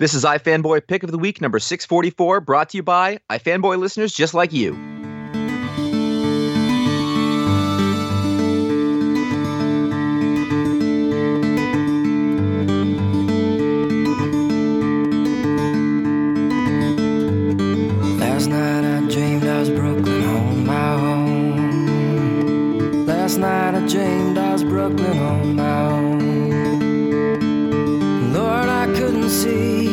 This is iFanboy Pick of the Week number 644, brought to you by iFanboy listeners just like you. Last night I dreamed I was Brooklyn on my own. Last night I dreamed I was Brooklyn on my own. Lord, I couldn't see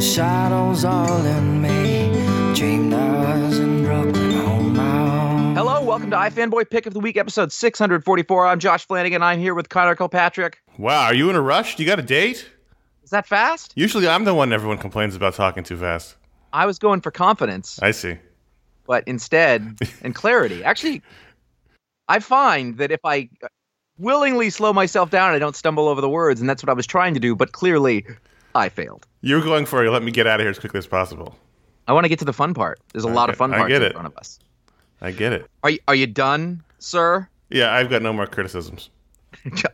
shadows all in me. Dreamed I was in Brooklyn on my own. Hello, welcome to iFanboy Pick of the Week, episode 644. I'm Josh Flanagan. I'm here with Connor Kilpatrick. Wow, are you in a rush? You got a date? Is that fast? Usually I'm the one everyone complains about talking too fast. I was going for confidence. I see. But instead, and clarity. Actually, I find that if I willingly slow myself down, I don't stumble over the words, and that's what I was trying to do, but clearly I failed. You're going for a let me get out of here as quickly as possible. I want to get to the fun part. There's a lot of fun parts in front of us. I get it. Are you done, sir? Yeah, I've got no more criticisms.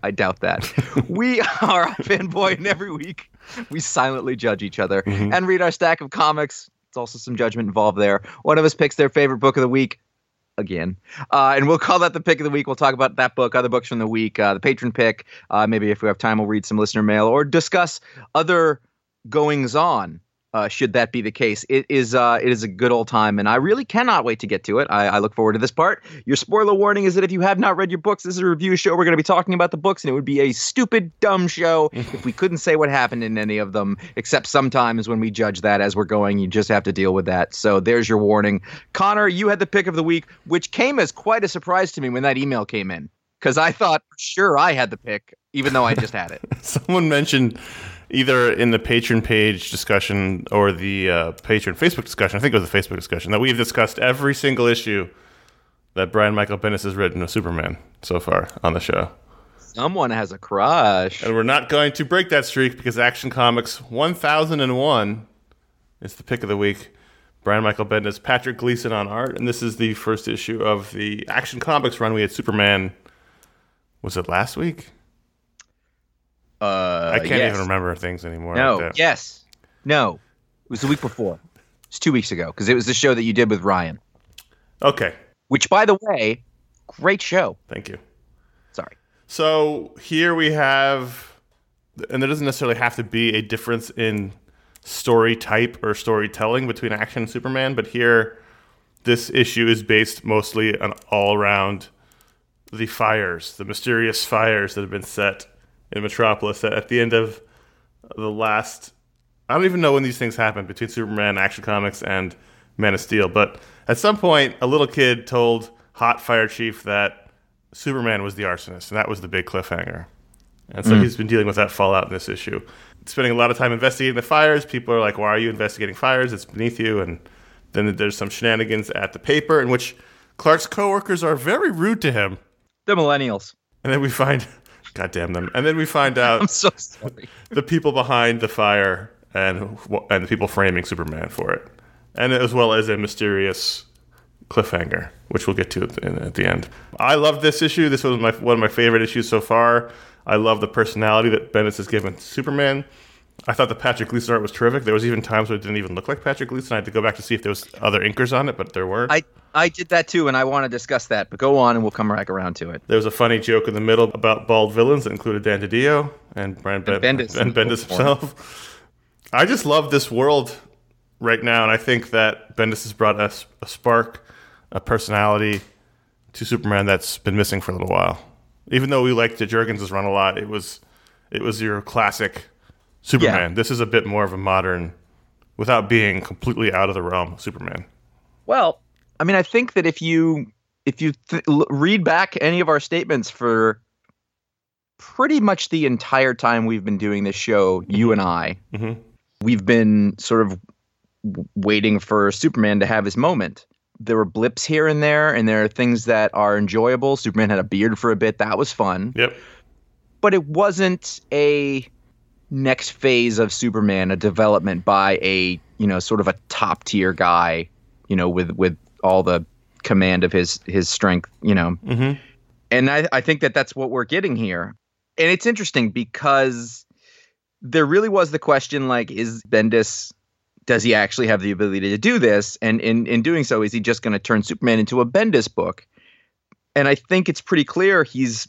I doubt that. We are iFanboy, and every week we silently judge each other and read our stack of comics. It's also some judgment involved there. One of us picks their favorite book of the week. Again. And we'll call that the pick of the week. We'll talk about that book, other books from the week, the patron pick. Maybe if we have time, we'll read some listener mail or discuss other goings on, should that be the case. It is a good old time, and I really cannot wait to get to it. I look forward to this part. Your spoiler warning is that if you have not read your books, this is a review show. We're going to be talking about the books, and it would be a stupid, dumb show if we couldn't say what happened in any of them, except sometimes when we judge that as we're going, you just have to deal with that. So there's your warning. Connor, you had the pick of the week, which came as quite a surprise to me when that email came in, because I thought, sure, I had the pick, even though I just had it. Someone mentioned either in the patron page discussion or the patron Facebook discussion, I think it was the Facebook discussion, that we've discussed every single issue that Brian Michael Bendis has written of Superman so far on the show. Someone has a crush. And we're not going to break that streak because Action Comics 1001 is the pick of the week. Brian Michael Bendis, Patrick Gleason on art, and this is the first issue of the Action Comics run. We had Superman, was it last week? I can't even remember things anymore. No, like that. Yes. No. It was the week before. It was 2 weeks ago because it was the show that you did with Ryan. Okay. Which, by the way, great show. Thank you. Sorry. So here we have, and there doesn't necessarily have to be a difference in story type or storytelling between Action and Superman, but here this issue is based mostly on all around the fires, the mysterious fires that have been set in Metropolis at the end of the last, I don't even know when these things happened between Superman, Action Comics, and Man of Steel, but at some point a little kid told Hot Fire Chief that Superman was the arsonist, and that was the big cliffhanger. And so he's been dealing with that fallout in this issue, spending a lot of time investigating the fires. People are like, why are you investigating fires? It's beneath you. And then there's some shenanigans at the paper in which Clark's coworkers are very rude to him. They're millennials. And then we find, God damn them. And then we find out I'm so sorry. The people behind the fire and the people framing Superman for it. And as well as a mysterious cliffhanger, which we'll get to at the end. I love this issue. This was one of my favorite issues so far. I love the personality that Bendis has given Superman. I thought the Patrick Gleason art was terrific. There was even times where it didn't even look like Patrick Gleason. I had to go back to see if there was other inkers on it, but there weren't. I did that too, and I want to discuss that, but go on and we'll come back around to it. There was a funny joke in the middle about bald villains that included Dan DiDio and Brian Bendis himself. I just love this world right now, and I think that Bendis has brought us a spark, a personality to Superman that's been missing for a little while. Even though we liked the Jurgens' run a lot, it was your classic Superman. Yeah. This is a bit more of a modern, without being completely out of the realm of Superman. Well, I mean, I think that if you read back any of our statements for pretty much the entire time we've been doing this show, you and I, we've been sort of waiting for Superman to have his moment. There were blips here and there, and there are things that are enjoyable. Superman had a beard for a bit. That was fun. Yep. But it wasn't a next phase of Superman, a development by a, sort of a top tier guy, with all the command of his strength, And I think that's what we're getting here. And it's interesting because there really was the question, like, is Bendis, does he actually have the ability to do this? And in doing so, is he just going to turn Superman into a Bendis book? And I think it's pretty clear he's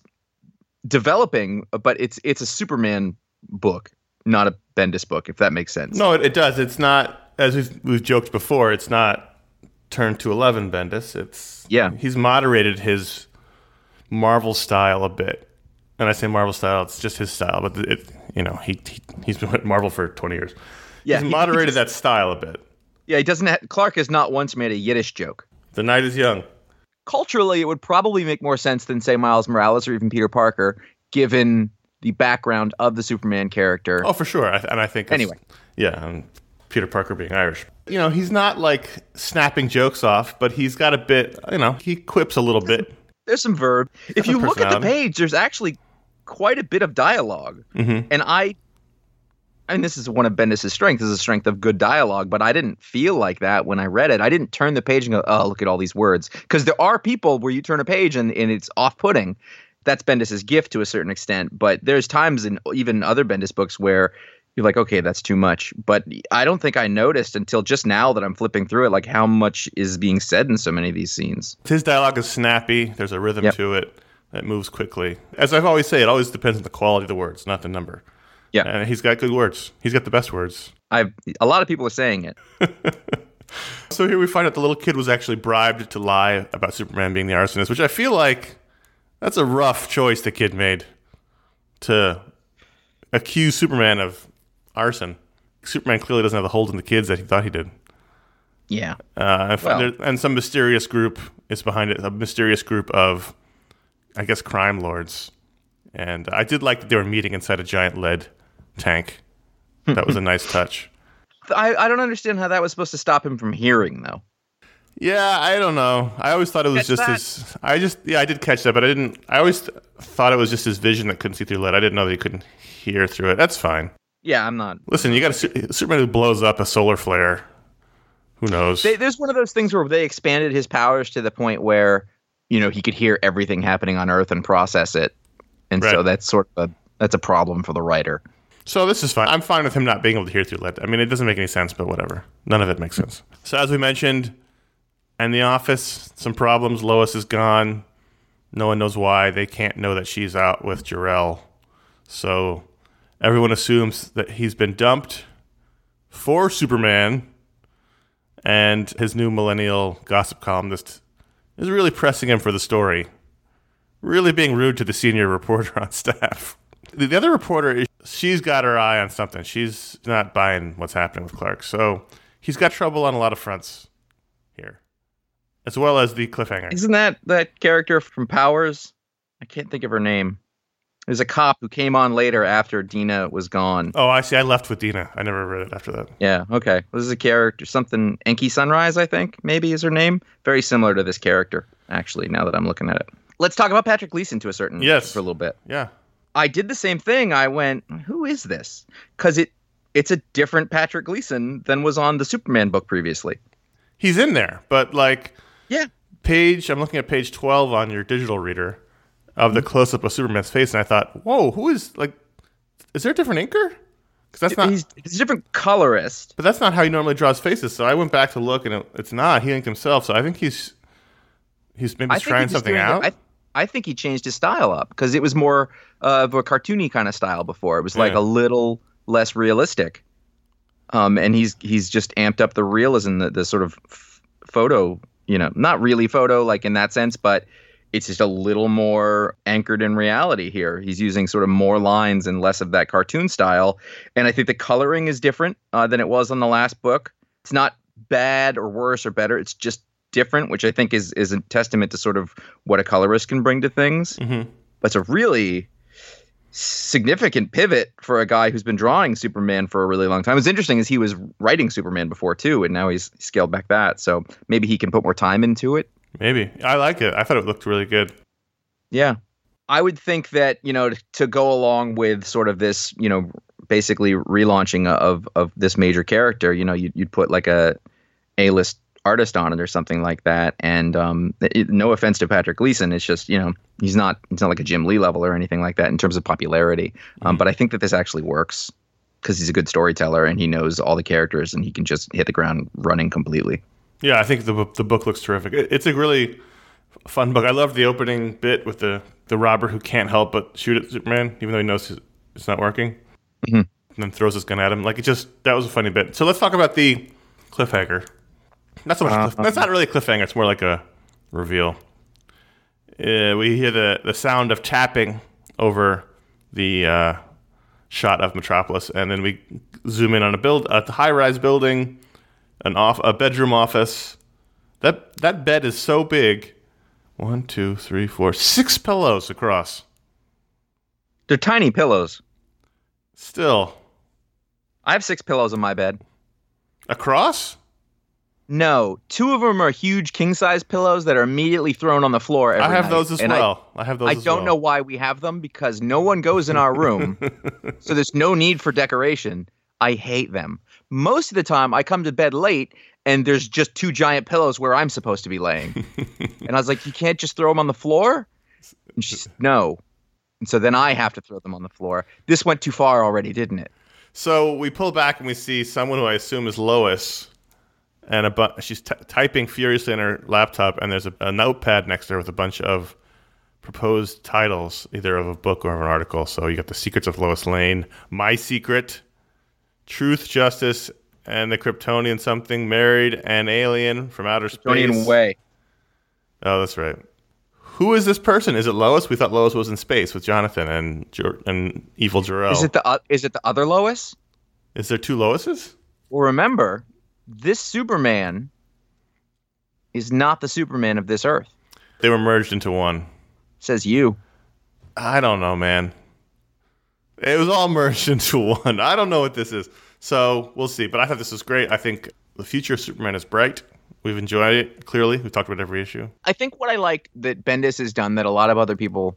developing, but it's a Superman book, not a Bendis book, if that makes sense. No, it does. It's not, as we've joked before, it's not turned to 11 Bendis. It's, yeah, he's moderated his Marvel style a bit. And I say Marvel style, it's just his style, but it, you know, he's been at Marvel for 20 years. Yeah, he's moderated that style a bit. Yeah, he doesn't. Clark has not once made a Yiddish joke. The night is young. Culturally, it would probably make more sense than, say, Miles Morales or even Peter Parker, given the background of the Superman character. Oh, for sure. And I think anyway. Yeah, Peter Parker being Irish. You know, he's not like snapping jokes off, but he's got a bit. You know, he quips a little bit. There's some verb. If you look at the page, there's actually quite a bit of dialogue, mm-hmm. And I mean, this is one of Bendis' strengths, is the strength of good dialogue, but I didn't feel like that when I read it. I didn't turn the page and go, oh, look at all these words. Because there are people where you turn a page and it's off-putting. That's Bendis' gift to a certain extent, but there's times in even other Bendis books where you're like, okay, that's too much. But I don't think I noticed until just now that I'm flipping through it, like how much is being said in so many of these scenes. His dialogue is snappy. There's a rhythm to it that moves quickly. As I've always said, it always depends on the quality of the words, not the number. Yeah, and he's got good words. He's got the best words. A lot of people are saying it. So here we find out the little kid was actually bribed to lie about Superman being the arsonist, which I feel like that's a rough choice the kid made to accuse Superman of arson. Superman clearly doesn't have the hold on the kids that he thought he did. Yeah, and some mysterious group is behind it. A mysterious group of, I guess, crime lords. And I did like that they were meeting inside a giant lead tank. That was a nice touch. I don't understand how that was supposed to stop him from hearing, though. Yeah, I don't know. I always thought it was I did catch that, but I always thought it was just his vision that couldn't see through lead. I didn't know that he couldn't hear through it. That's fine. Yeah, I'm not. Listen, you got a Superman who blows up a solar flare. Who knows? There's one of those things where they expanded his powers to the point where, you know, he could hear everything happening on Earth and process it. And right. So that's sort of that's a problem for the writer. So this is fine. I'm fine with him not being able to hear through lead. I mean, it doesn't make any sense, but whatever. None of it makes sense. So as we mentioned, in the office, some problems. Lois is gone. No one knows why. They can't know that she's out with Jor-El. So everyone assumes that he's been dumped for Superman. And his new millennial gossip columnist is really pressing him for the story. Really being rude to the senior reporter on staff. The other reporter, she's got her eye on something. She's not buying what's happening with Clark. So he's got trouble on a lot of fronts here, as well as the cliffhanger. Isn't that character from Powers? I can't think of her name. There's a cop who came on later after Dina was gone. Oh, I see. I left with Dina. I never read it after that. Yeah, okay. This is a character, something, Enki Sunrise, I think, maybe is her name. Very similar to this character, actually, now that I'm looking at it. Let's talk about Patrick Gleason to a certain for a little bit. Yeah. I did the same thing. I went, who is this? Because it's a different Patrick Gleason than was on the Superman book previously. He's in there, but like I'm looking at page 12 on your digital reader of the close up of Superman's face, and I thought, whoa, is there a different inker? Because that's not he's a different colorist. But that's not how he normally draws faces. So I went back to look, and it's not. He inked himself, so I think he's maybe trying something out. I think he changed his style up because it was more of a cartoony kind of style before. It was like a little less realistic. And he's just amped up the realism, the sort of photo, you know, not really photo like in that sense, but it's just a little more anchored in reality here. He's using sort of more lines and less of that cartoon style. And I think the coloring is different than it was on the last book. It's not bad or worse or better. It's just different, which I think is a testament to sort of what a colorist can bring to things. Mm-hmm. That's a really significant pivot for a guy who's been drawing Superman for a really long time. What's interesting is he was writing Superman before too, and now he's scaled back that. So maybe he can put more time into it. Maybe. I like it. I thought it looked really good. Yeah. I would think that, you know, to go along with sort of this, you know, basically relaunching of this major character, you know, you'd put like a A-list artist on it or something like that, and no offense to Patrick Gleason, it's just, you know, he's not like a Jim Lee level or anything like that in terms of popularity, but I think that this actually works. because he's a good storyteller and he knows all the characters and he can just hit the ground running completely. Yeah, I think the book looks terrific. It's a really fun book. I love the opening bit with the robber who can't help but shoot at Superman, even though he knows it's not working, and then throws his gun at him. Like, it just, that was a funny bit. So let's talk about the cliffhanger. Not so much. That's not really a cliffhanger. It's more like a reveal. We hear the sound of tapping over the shot of Metropolis, and then we zoom in on a high-rise building, a bedroom office. That bed is so big. 6 pillows across. They're tiny pillows. Still. I have 6 pillows on my bed. Across? No, 2 of them are huge king-size pillows that are immediately thrown on the floor every night. I have those as well. I don't know why we have them, because no one goes in our room, so there's no need for decoration. I hate them. Most of the time, I come to bed late, and there's just 2 giant pillows where I'm supposed to be laying. And I was like, you can't just throw them on the floor? And she's, no. And so then I have to throw them on the floor. This went too far already, didn't it? So we pull back, and we see someone who I assume is Lois. And she's typing furiously on her laptop, and there's a notepad next to her with a bunch of proposed titles, either of a book or of an article. So you got The Secrets of Lois Lane, My Secret, Truth, Justice, and the Kryptonian something, Married, and Alien from Outer Space. Kryptonian Way. Oh, that's right. Who is this person? Is it Lois? We thought Lois was in space with Jonathan and evil Jor-El. Is it the other Lois? Is there 2 Loises? Well, remember, this Superman is not the Superman of this Earth. They were merged into one. Says you. I don't know, man. It was all merged into one. I don't know what this is. So we'll see. But I thought this was great. I think the future of Superman is bright. We've enjoyed it, clearly. We've talked about every issue. I think what I liked that Bendis has done that a lot of other people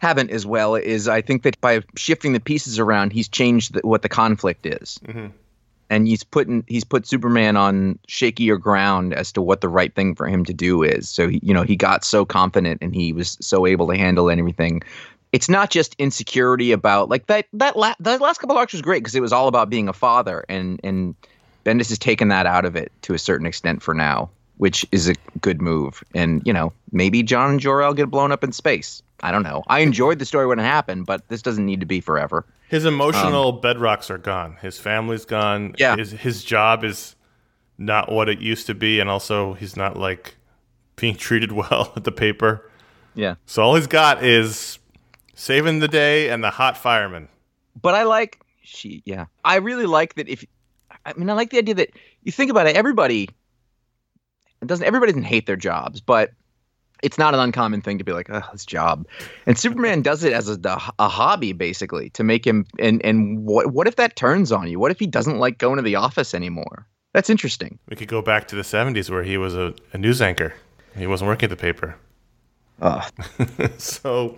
haven't as well is I think that by shifting the pieces around, he's changed what the conflict is. Mm-hmm. And he's put Superman on shakier ground as to what the right thing for him to do is. So, he got so confident and he was so able to handle everything. It's not just insecurity about, like, that last couple of arcs was great because it was all about being a father. And Bendis has taken that out of it to a certain extent for now, which is a good move. And, maybe John and Jor-El get blown up in space. I don't know. I enjoyed the story when it happened, but this doesn't need to be forever. His emotional bedrocks are gone. His family's gone. Yeah. His job is not what it used to be, and also he's not, like, being treated well at the paper. Yeah. So all he's got is saving the day and the hot fireman. But I really like that I like the idea that you think about it, everybody doesn't hate their jobs, but it's not an uncommon thing to be like, oh, this job. And Superman does it as a hobby, basically, to make him. And what if that turns on you? What if he doesn't like going to the office anymore? That's interesting. We could go back to the 70s where he was a news anchor. He wasn't working at the paper. So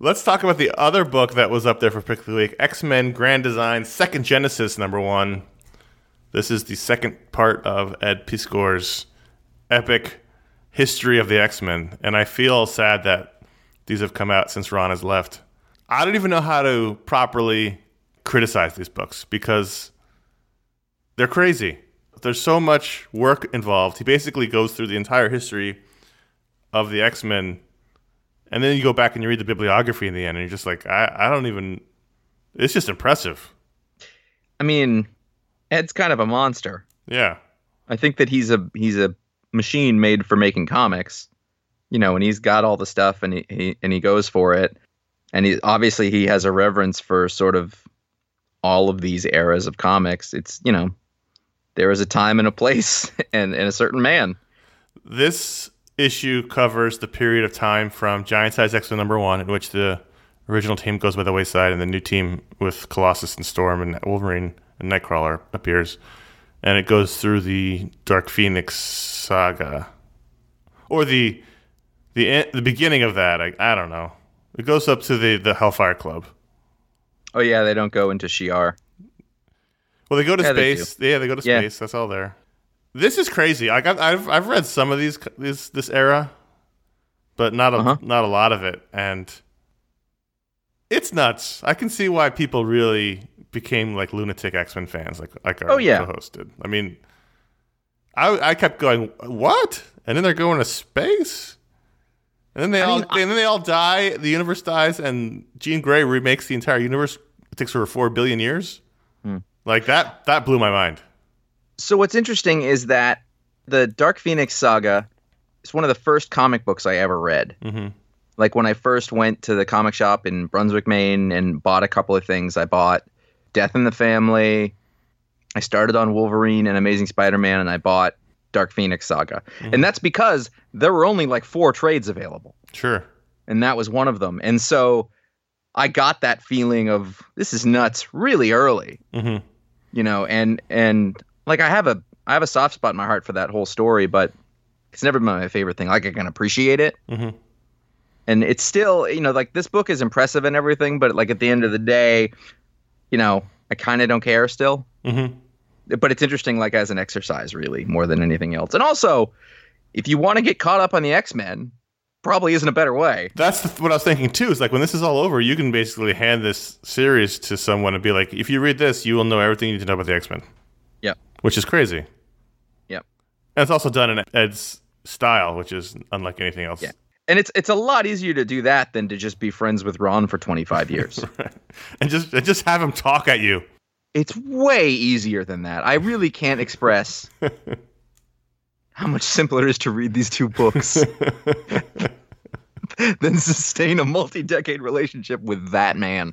let's talk about the other book that was up there for Pick of the Week, X-Men Grand Design, Second Genesis, #1. This is the second part of Ed Piskor's epic history of the X-Men, and I feel sad that these have come out since Ron has left. I don't even know how to properly criticize these books because they're crazy. There's so much work involved. He basically goes through the entire history of the X-Men, and then you go back and you read the bibliography in the end, and you're just like, I don't even... It's just impressive. I mean, Ed's kind of a monster. Yeah. I think that he's a machine made for making comics, and he's got all the stuff, and he goes for it, and he obviously has a reverence for sort of all of these eras of comics. It's there is a time and a place and a certain man. This issue covers the period of time from Giant Size X-Men #1, in which the original team goes by the wayside, and the new team with Colossus and Storm and Wolverine and Nightcrawler appears. And it goes through the Dark Phoenix saga, or the beginning of that. I don't know. It goes up to the Hellfire Club. Oh yeah, they don't go into Shi'ar. Well, they go to space. They go to space. That's all there. This is crazy. I've read some of this era, but not a lot of it. And it's nuts. I can see why people really became like lunatic X-Men fans, like our co-host did. I mean, I kept going, what? And then they're going to space, and then they all die. The universe dies, and Jean Grey remakes the entire universe. It takes her 4 billion years. Hmm. Like that blew my mind. So what's interesting is that the Dark Phoenix saga is one of the first comic books I ever read. Mm-hmm. Like when I first went to the comic shop in Brunswick, Maine, and bought a couple of things. I bought Death in the Family. I started on Wolverine and Amazing Spider-Man, and I bought Dark Phoenix saga. Mm-hmm. And that's because there were only like 4 trades available. Sure. And that was one of them. And so I got that feeling of, this is nuts, really early. Mm-hmm. You know, and like I have a soft spot in my heart for that whole story, but it's never been my favorite thing. Like, I can appreciate it. Mm-hmm. And it's still, you know, like, this book is impressive and everything, but like at the end of the day, you know, I kind of don't care still. Mm-hmm. But it's interesting, like, as an exercise, really, more than anything else. And also, if you want to get caught up on the X-Men, probably isn't a better way. That's what I was thinking, too. It's like, when this is all over, you can basically hand this series to someone and be like, if you read this, you will know everything you need to know about the X-Men. Yeah. Which is crazy. Yeah. And it's also done in Ed's style, which is unlike anything else. Yeah. And it's a lot easier to do that than to just be friends with Ron for 25 years. Right. And just have him talk at you. It's way easier than that. I really can't express how much simpler it is to read these two books than sustain a multi-decade relationship with that man.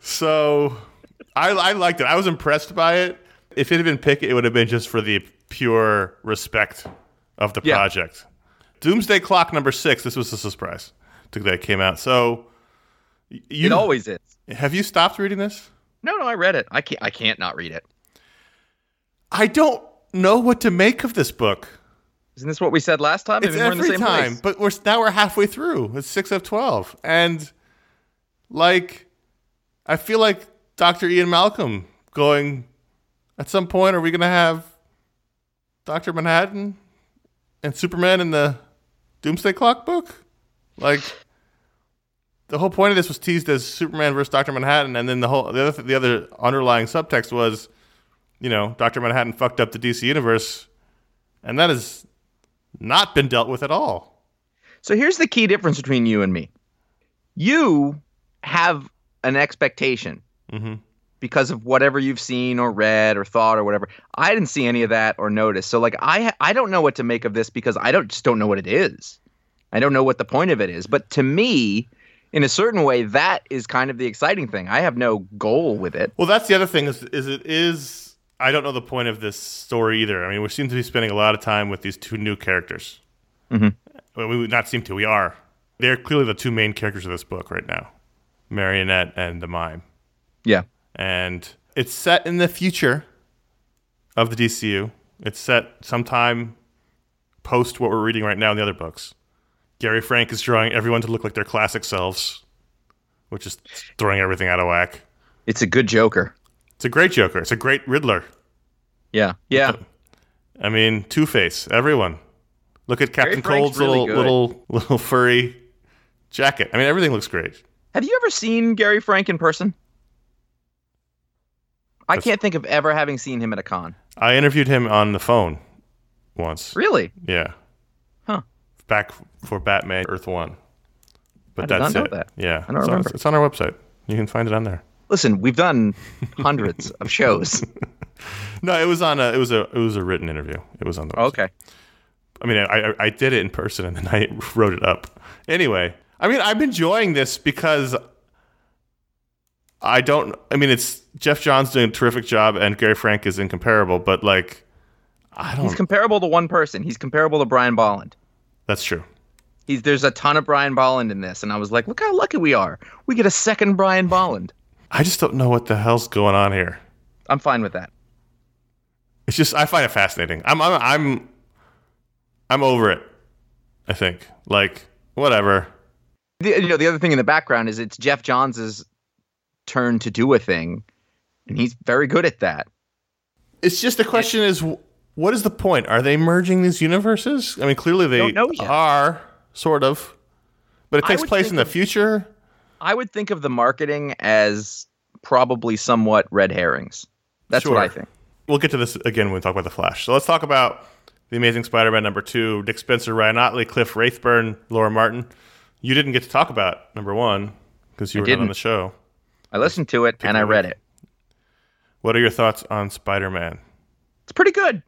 So I liked it. I was impressed by it. If it had been picked, it would have been just for the pure respect of the project. Doomsday Clock #6. This was a surprise that it came out. So it always is. Have you stopped reading this? No, I read it. I can't not read it. I don't know what to make of this book. Isn't this what we said last time? It's every time, but now we're halfway through. It's 6 of 12, and like, I feel like Dr. Ian Malcolm going, at some point, are we going to have Dr. Manhattan and Superman in the Doomsday Clock book? Like, the whole point of this was teased as Superman versus Dr. Manhattan, and then the other underlying subtext was, you know, Dr. Manhattan fucked up the DC universe, and that has not been dealt with at all. So here's the key difference between you and me. You have an expectation because of whatever you've seen or read or thought or whatever. I didn't see any of that or notice. So like I don't know what to make of this because I just don't know what it is. I don't know what the point of it is. But to me, in a certain way, that is kind of the exciting thing. I have no goal with it. Well, that's the other thing is I don't know the point of this story either. I mean, we seem to be spending a lot of time with these two new characters. Mm-hmm. Well, we would not seem to. We are. They're clearly the two main characters of this book right now, Marionette and the Mime. Yeah. And it's set in the future of the DCU. It's set sometime post what we're reading right now in the other books. Gary Frank is drawing everyone to look like their classic selves, which is throwing everything out of whack. It's a good Joker. It's a great Joker. It's a great Riddler. Yeah. I mean, Two-Face, everyone. Look at Captain Cold's little furry jacket. I mean, everything looks great. Have you ever seen Gary Frank in person? I can't think of ever having seen him at a con. I interviewed him on the phone once. Really? Yeah. Back for Batman Earth 1. But that's it. That. Yeah. I don't remember. It's on our website. You can find it on there. Listen, we've done hundreds of shows. No, it was on it was a written interview. It was on the website. Okay. I mean, I did it in person and then I wrote it up. Anyway, I mean, I'm enjoying this because it's Jeff Johns doing a terrific job and Gary Frank is incomparable, but like he's comparable to one person. He's comparable to Brian Bolland. That's true. There's a ton of Brian Bolland in this, and I was like, look how lucky we are. We get a second Brian Bolland. I just don't know what the hell's going on here. I'm fine with that. It's just, I find it fascinating. I'm over it, I think. Like, whatever. The other thing in the background is it's Jeff Johns' turn to do a thing, and he's very good at that. It's just the question is, what is the point? Are they merging these universes? I mean, clearly they are, sort of. But it takes place in the future. I would think of the marketing as probably somewhat red herrings. That's what I think. We'll get to this again when we talk about The Flash. So let's talk about The Amazing Spider-Man number 2, Nick Spencer, Ryan Ottley, Cliff Rathburn, Laura Martin. You didn't get to talk about number 1 because you were not on the show. I listened to it and I read it. What are your thoughts on Spider-Man? It's pretty good.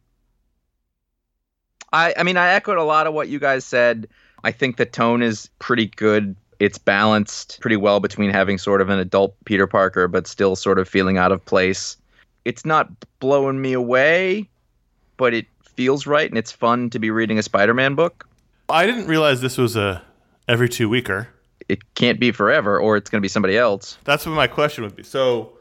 I mean, I echoed a lot of what you guys said. I think the tone is pretty good. It's balanced pretty well between having sort of an adult Peter Parker, but still sort of feeling out of place. It's not blowing me away, but it feels right, and it's fun to be reading a Spider-Man book. I didn't realize this was a every 2-weeker. It can't be forever, or it's going to be somebody else. That's what my question would be. So,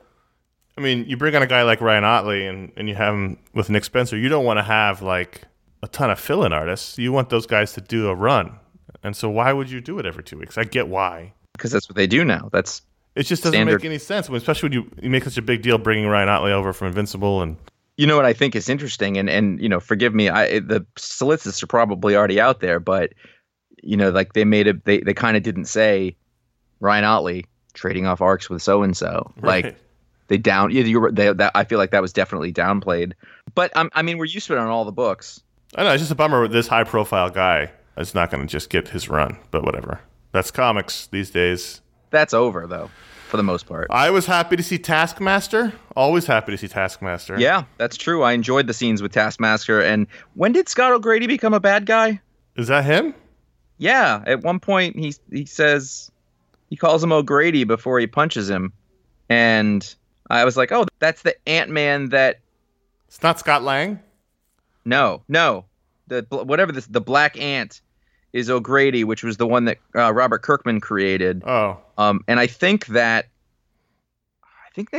I mean, you bring on a guy like Ryan Ottley, and you have him with Nick Spencer. You don't want to have, like, a ton of fill-in artists. You want those guys to do a run. And so why would you do it every 2 weeks? I get why. Because that's what they do now. That's It just doesn't standard. Make any sense, especially when you make such a big deal bringing Ryan Ottley over from Invincible. And you know what I think is interesting, and you know, forgive me, the solicits are probably already out there, but you know, like they kind of didn't say Ryan Ottley trading off arcs with so and so. Like I feel like that was definitely downplayed. But I mean, we're used to it on all the books. I know, it's just a bummer with this high-profile guy. It's not going to just get his run, but whatever. That's comics these days. That's over, though, for the most part. I was happy to see Taskmaster. Always happy to see Taskmaster. Yeah, that's true. I enjoyed the scenes with Taskmaster. And when did Scott O'Grady become a bad guy? Is that him? Yeah. At one point, he says, he calls him O'Grady before he punches him. And I was like, oh, that's the Ant-Man that... It's not Scott Lang? No. The Black Ant is O'Grady, which was the one that Robert Kirkman created. Oh. And I think Nick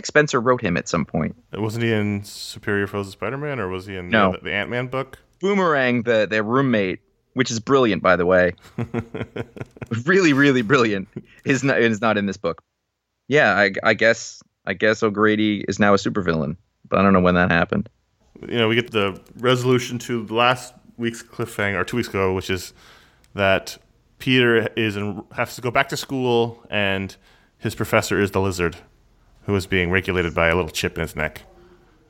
Spencer wrote him at some point. Wasn't he in Superior Foes of Spider-Man, or was he in the Ant-Man book? Boomerang, their roommate, which is brilliant, by the way. Really, really brilliant. Is not in this book. Yeah, I guess O'Grady is now a supervillain, but I don't know when that happened. You know, we get the resolution to last week's cliffhanger, or 2 weeks ago, which is that Peter has to go back to school, and his professor is the lizard, who is being regulated by a little chip in his neck,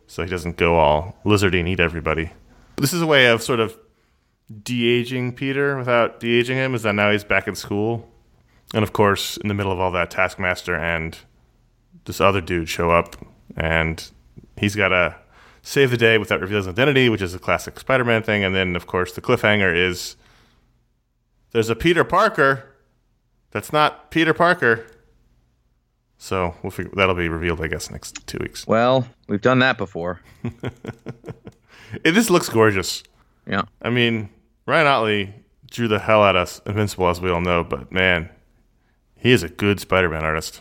so he doesn't go all lizardy and eat everybody. This is a way of sort of de-aging Peter without de-aging him, is that now he's back in school. And of course, in the middle of all that, Taskmaster and this other dude show up, and he's got to save the day without revealing his identity, which is a classic Spider-Man thing. And then, of course, the cliffhanger is there's a Peter Parker that's not Peter Parker. So we'll figure that'll be revealed, I guess, next 2 weeks. Well, we've done that before. This looks gorgeous. Yeah. I mean, Ryan Ottley drew the hell out of Invincible, as we all know, but man, he is a good Spider-Man artist.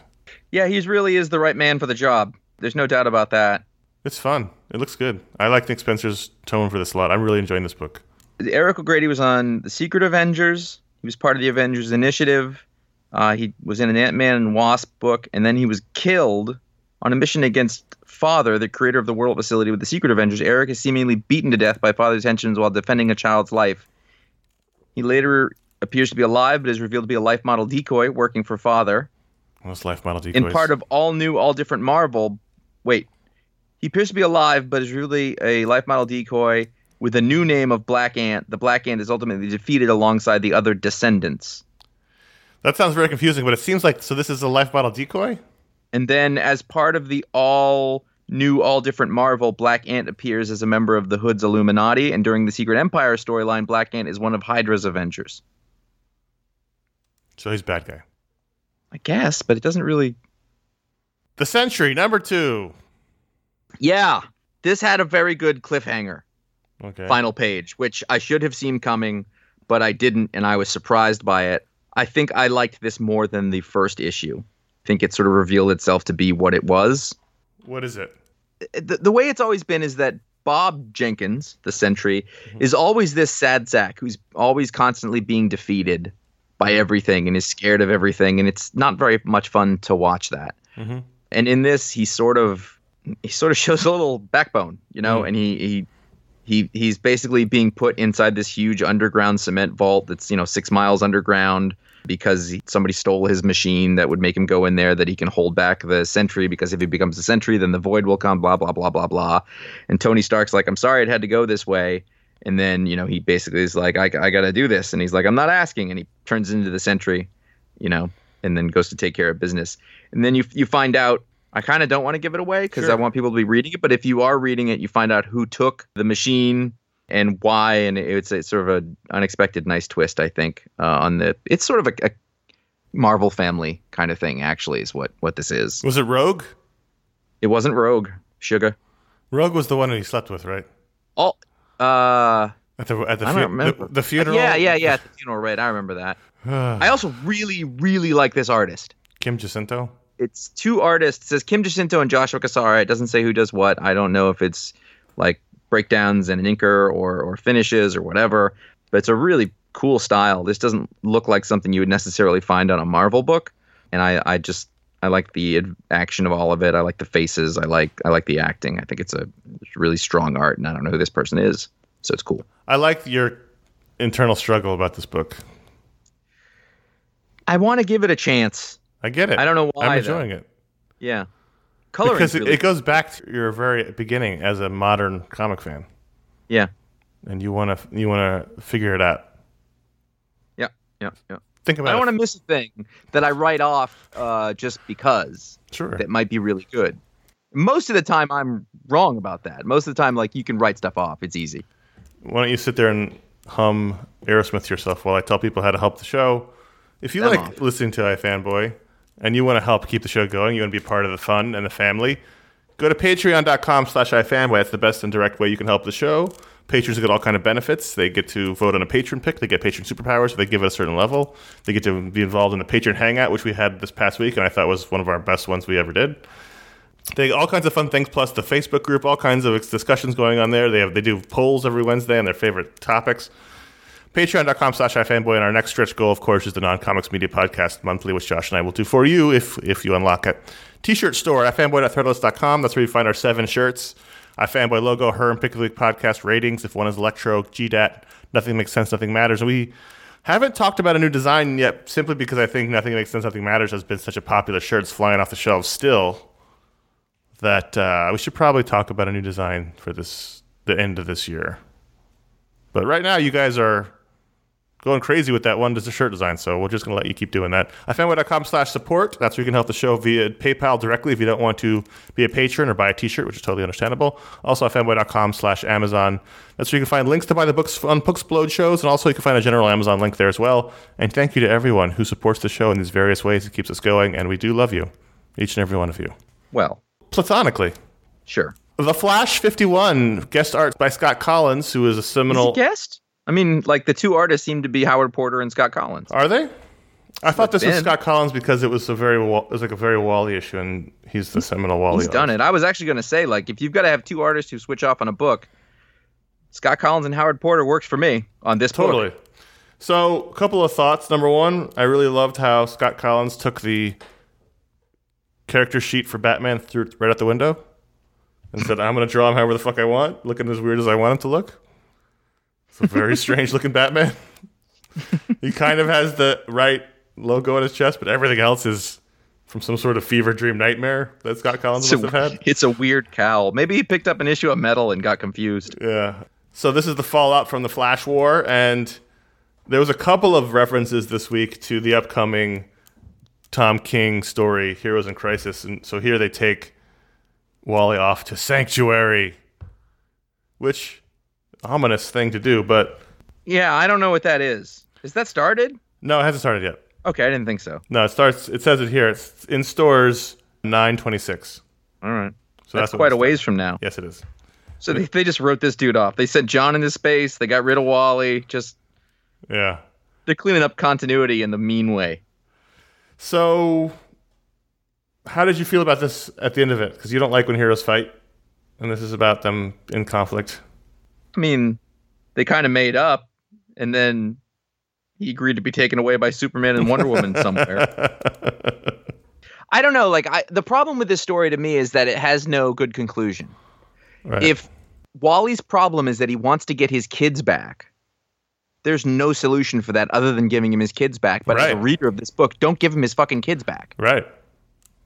Yeah, he really is the right man for the job. There's no doubt about that. It's fun. It looks good. I like Nick Spencer's tone for this a lot. I'm really enjoying this book. Eric O'Grady was on The Secret Avengers. He was part of the Avengers Initiative. He was in an Ant-Man and Wasp book, and then he was killed on a mission against Father, the creator of the World Facility with The Secret Avengers. Eric is seemingly beaten to death by Father's intentions while defending a child's life. He later appears to be alive, but is revealed to be a life model decoy working for Father. What's life model decoys? In part of All New, All Different Marvel. Wait. He appears to be alive, but is really a life model decoy with a new name of Black Ant. The Black Ant is ultimately defeated alongside the other descendants. That sounds very confusing, but it seems like, so this is a life model decoy? And then as part of the all new, all different Marvel, Black Ant appears as a member of the Hood's Illuminati. And during the Secret Empire storyline, Black Ant is one of Hydra's Avengers. So he's a bad guy. I guess, but it doesn't really... The Sentry, number 2. Yeah, this had a very good cliffhanger. Okay. Final page, which I should have seen coming, but I didn't, and I was surprised by it. I think I liked this more than the first issue. I think it sort of revealed itself to be what it was. What is it? The way it's always been is that Bob Jenkins, the Sentry, is always this sad sack who's always constantly being defeated by everything and is scared of everything, and it's not very much fun to watch that. Mm-hmm. And in this, he sort of shows a little backbone, you know, and he's basically being put inside this huge underground cement vault that's, you know, 6 miles underground because somebody stole his machine that would make him go in there, that he can hold back the Sentry, because if he becomes the Sentry, then the Void will come, blah, blah, blah, blah, blah. And Tony Stark's like, I'm sorry it had to go this way. And then, you know, he basically is like, I got to do this. And he's like, I'm not asking. And he turns into the Sentry, you know, and then goes to take care of business. And then you find out, I kind of don't want to give it away because I want people to be reading it. But if you are reading it, you find out who took the machine and why. And it's sort of an unexpected nice twist, I think, on the – it's sort of a Marvel family kind of thing, actually, is what this is. Was it Rogue? It wasn't Rogue, sugar. Rogue was the one that he slept with, right? Oh, at the funeral? Yeah, at the funeral, right. I remember that. I also really, really like this artist. Kim Jacinto? It's two artists. It says Kim Jacinto and Joshua Cassara. It doesn't say who does what. I don't know if it's like breakdowns and an inker or finishes or whatever. But it's a really cool style. This doesn't look like something you would necessarily find on a Marvel book. And I like the action of all of it. I like the faces. I like the acting. I think it's a really strong art. And I don't know who this person is. So it's cool. I like your internal struggle about this book. I want to give it a chance. I get it. I don't know why. I'm enjoying it. Yeah. Coloring. Because it goes back to your very beginning as a modern comic fan. Yeah. And you want to figure it out. Yeah. Think about it. I don't want to miss a thing that I write off just because. Sure. That might be really good. Most of the time I'm wrong about that. Most of the time, like, you can write stuff off. It's easy. Why don't you sit there and hum Aerosmith yourself while I tell people how to help the show? If you listening to iFanboy and you want to help keep the show going, you want to be part of the fun and the family, go to patreon.com/iFanboy. That's the best and direct way you can help the show. Patrons get all kinds of benefits. They get to vote on a patron pick. They get patron superpowers if they give it a certain level. They get to be involved in the patron hangout, which we had this past week, and I thought was one of our best ones we ever did. They get all kinds of fun things, plus the Facebook group, all kinds of discussions going on there. They do polls every Wednesday on their favorite topics. Patreon.com/iFanboy, and our next stretch goal, of course, is the Non-Comics Media Podcast Monthly, which Josh and I will do for you if you unlock it. T-shirt store, ifanboy.threadless.com. That's where you find our 7 shirts. iFanboy logo, Her and Pick of the Week podcast ratings. If one is Electro, GDAT, Nothing Makes Sense, Nothing Matters. And we haven't talked about a new design yet, simply because I think Nothing Makes Sense, Nothing Matters has been such a popular shirt. It's flying off the shelves still that we should probably talk about a new design for the end of this year. But right now, you guys are going crazy with that one as a shirt design, so we're just going to let you keep doing that. ifanboy.com/support. That's where you can help the show via PayPal directly if you don't want to be a patron or buy a t-shirt, which is totally understandable. Also, ifanboy.com/Amazon. That's where you can find links to buy the books on Booksplode shows, and also you can find a general Amazon link there as well. And thank you to everyone who supports the show in these various ways. It keeps us going, and we do love you, each and every one of you. Well. Platonically. Sure. The Flash 51, guest art by Scott Kolins, who is a seminal... Is he guest? I mean, like, the two artists seem to be Howard Porter and Scott Kolins. Are they? I thought this was Scott Kolins because it was a very Wally issue, and he's the seminal Wally artist. He's done it. I was actually going to say, like, if you've got to have two artists who switch off on a book, Scott Kolins and Howard Porter works for me on this totally. Book. Totally. So, a couple of thoughts. Number one, I really loved how Scott Kolins took the character sheet for Batman threw it right out the window and said, I'm going to draw him however the fuck I want, looking as weird as I want him to look. It's a very strange-looking Batman. He kind of has the right logo on his chest, but everything else is from some sort of fever dream nightmare that Scott Kolins must have had. It's a weird cowl. Maybe he picked up an issue of Metal and got confused. Yeah. So this is the fallout from the Flash War, and there was a couple of references this week to the upcoming Tom King story, Heroes in Crisis. And so here they take Wally off to Sanctuary, which ominous thing to do, but yeah, I don't know what that is. Is that started? No, it hasn't started yet. Okay, I didn't think so. No, it starts. It says it here. It's in stores 9/26. All right, so that's quite a ways from now. Yes, it is. So they just wrote this dude off. They sent John into space. They got rid of Wally. Just yeah, they're cleaning up continuity in the mean way. So. How did you feel about this at the end of it? Because you don't like when heroes fight, and this is about them in conflict. I mean, they kind of made up, and then he agreed to be taken away by Superman and Wonder Woman somewhere. I don't know. Like, the problem with this story to me is that it has no good conclusion. Right. If Wally's problem is that he wants to get his kids back, there's no solution for that other than giving him his kids back. But as a reader of this book, don't give him his fucking kids back. Right.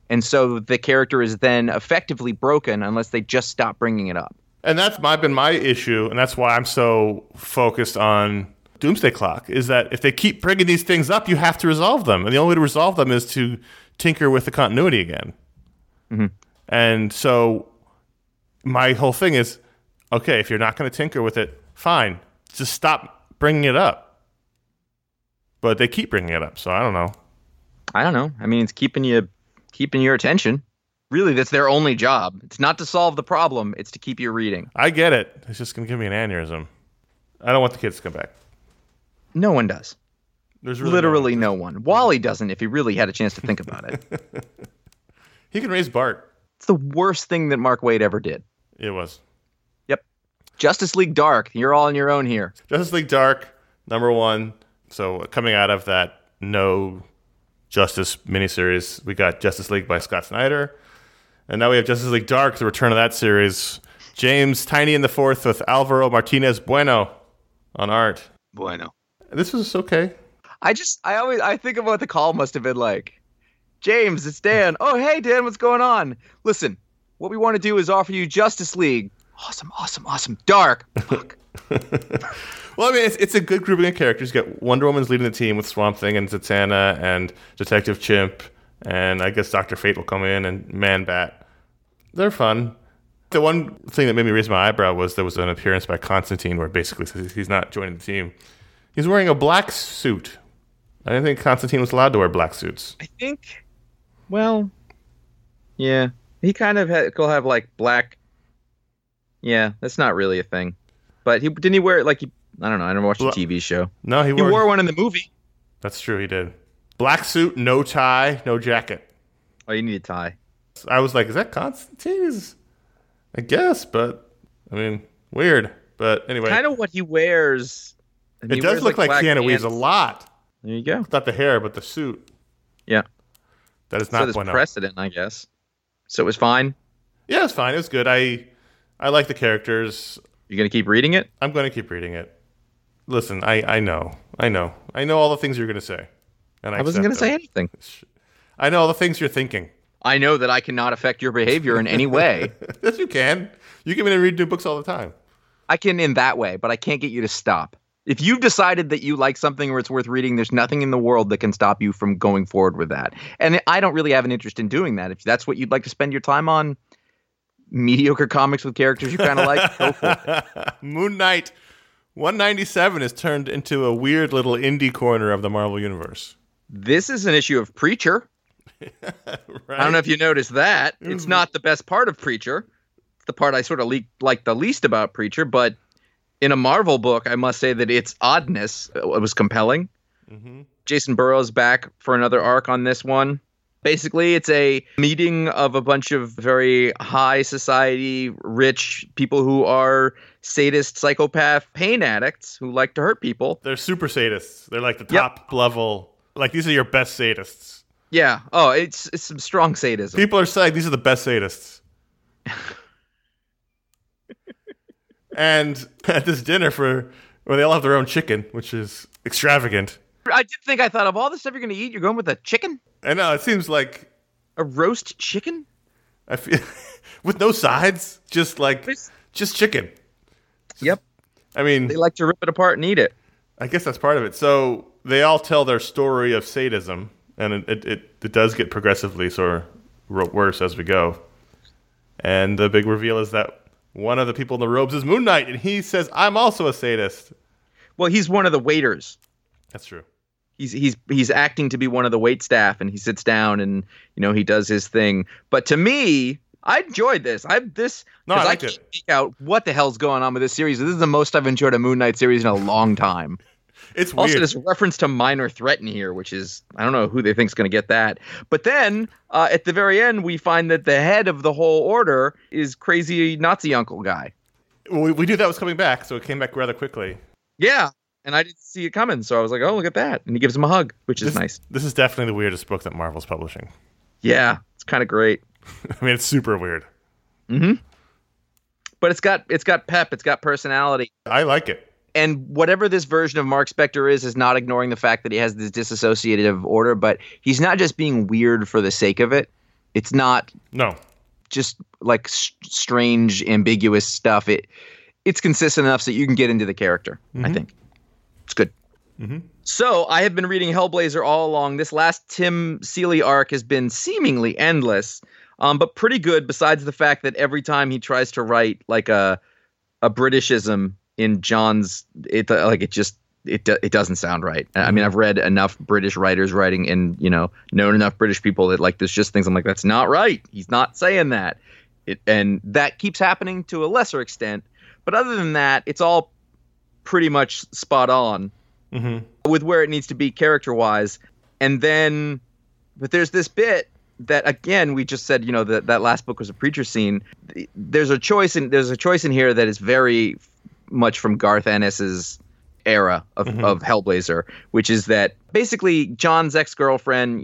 And so the character is then effectively broken unless they just stop bringing it up. And that's been my issue, and that's why I'm so focused on Doomsday Clock, is that if they keep bringing these things up, you have to resolve them. And the only way to resolve them is to tinker with the continuity again. Mm-hmm. And so my whole thing is, okay, if you're not going to tinker with it, fine. Just stop bringing it up. But they keep bringing it up, so I don't know. I don't know. I mean, it's keeping your attention. Really, that's their only job. It's not to solve the problem. It's to keep you reading. I get it. It's just going to give me an aneurysm. I don't want the kids to come back. No one does. There's really literally no one. Wally doesn't if he really had a chance to think about it. He can raise Bart. It's the worst thing that Mark Waid ever did. It was. Yep. Justice League Dark. You're all on your own here. Justice League Dark, number one. So coming out of that No Justice miniseries, we got Justice League by Scott Snyder. And now we have Justice League Dark, the return of that series. James Tynion IV with Alvaro Martinez Bueno on art. Bueno. This was okay. I think of what the call must have been like. James, it's Dan. Oh, hey, Dan, what's going on? Listen, what we want to do is offer you Justice League. Awesome. Dark. Fuck. Well, I mean, it's a good grouping of characters. You got Wonder Woman's leading the team with Swamp Thing and Zatanna and Detective Chimp. And I guess Dr. Fate will come in and Man-Bat. They're fun. The one thing that made me raise my eyebrow was there was an appearance by Constantine where basically he's not joining the team. He's wearing a black suit. I didn't think Constantine was allowed to wear black suits. I think, well, yeah. He kind of he'll have like black. Yeah, that's not really a thing. But he wear it like he... I don't know. I never watched a TV show. No, he wore one in the movie. That's true, he did. Black suit, no tie, no jacket. Oh, you need a tie. I was like, is that Constantine's? I guess, but, I mean, weird. But anyway. Kind of what he wears. It he does wears look like Keanu Reeves a lot. There you go. It's not the hair, but the suit. Yeah. That is not there's precedent, I guess. So it was fine? Yeah, it was fine. It was good. I like the characters. You're going to keep reading it? I'm going to keep reading it. Listen, I know. I know all the things you're going to say. And I wasn't going to say anything. I know all the things you're thinking. I know that I cannot affect your behavior in any way. Yes, you can. You can read new books all the time. I can in that way, but I can't get you to stop. If you've decided that you like something or it's worth reading, there's nothing in the world that can stop you from going forward with that. And I don't really have an interest in doing that. If that's what you'd like to spend your time on, mediocre comics with characters you kind of like, go for it. Moon Knight 197 is turned into a weird little indie corner of the Marvel Universe. This is an issue of Preacher. Right. I don't know if you noticed that. It's not the best part of Preacher. It's the part I sort of like the least about Preacher, but in a Marvel book, I must say that its oddness was compelling. Mm-hmm. Jason Burrow's back for another arc on this one. Basically, it's a meeting of a bunch of very high society, rich people who are sadist, psychopath, pain addicts who like to hurt people. They're super sadists. They're like the top level... Like, these are your best sadists. Yeah. Oh, it's some strong sadism. People are saying these are the best sadists. And at this dinner where they all have their own chicken, which is extravagant. I thought of all the stuff you're going to eat, you're going with a chicken? I know. It seems like... A roast chicken? I feel with no sides. Just like... Just chicken. Yep. I mean... They like to rip it apart and eat it. I guess that's part of it. So... They all tell their story of sadism, and it does get progressively sort of worse as we go. And the big reveal is that one of the people in the robes is Moon Knight, and he says, "I'm also a sadist." Well, he's one of the waiters. That's true. He's acting to be one of the wait staff, and he sits down, and he does his thing. But to me, I enjoyed this. I can't figure out what the hell's going on with this series. This is the most I've enjoyed a Moon Knight series in a long time. It's weird. Also, there's a reference to Minor Threat in here, which is, I don't know who they think's going to get that. But then, at the very end, we find that the head of the whole order is crazy Nazi uncle guy. We knew that was coming back, so it came back rather quickly. Yeah, and I didn't see it coming, so I was like, oh, look at that. And he gives him a hug, which is nice. This is definitely the weirdest book that Marvel's publishing. Yeah, it's kind of great. I mean, it's super weird. Mm-hmm. But it's got pep, it's got personality. I like it. And whatever this version of Mark Spector is not ignoring the fact that he has this disassociative order, but he's not just being weird for the sake of it. It's not just like strange, ambiguous stuff. It's consistent enough so that you can get into the character, I think. It's good. So I have been reading Hellblazer all along. This last Tim Seeley arc has been seemingly endless, but pretty good besides the fact that every time he tries to write like a Britishism in John's, it doesn't sound right. I mean, I've read enough British writers writing and, known enough British people that like, there's just things I'm like, that's not right. He's not saying that. And that keeps happening to a lesser extent. But other than that, it's all pretty much spot on with where it needs to be character wise. And then, but there's this bit that again, we just said, that last book was a preacher scene. There's a choice in here that is very much from Garth Ennis's era of Hellblazer, which is that basically John's ex-girlfriend,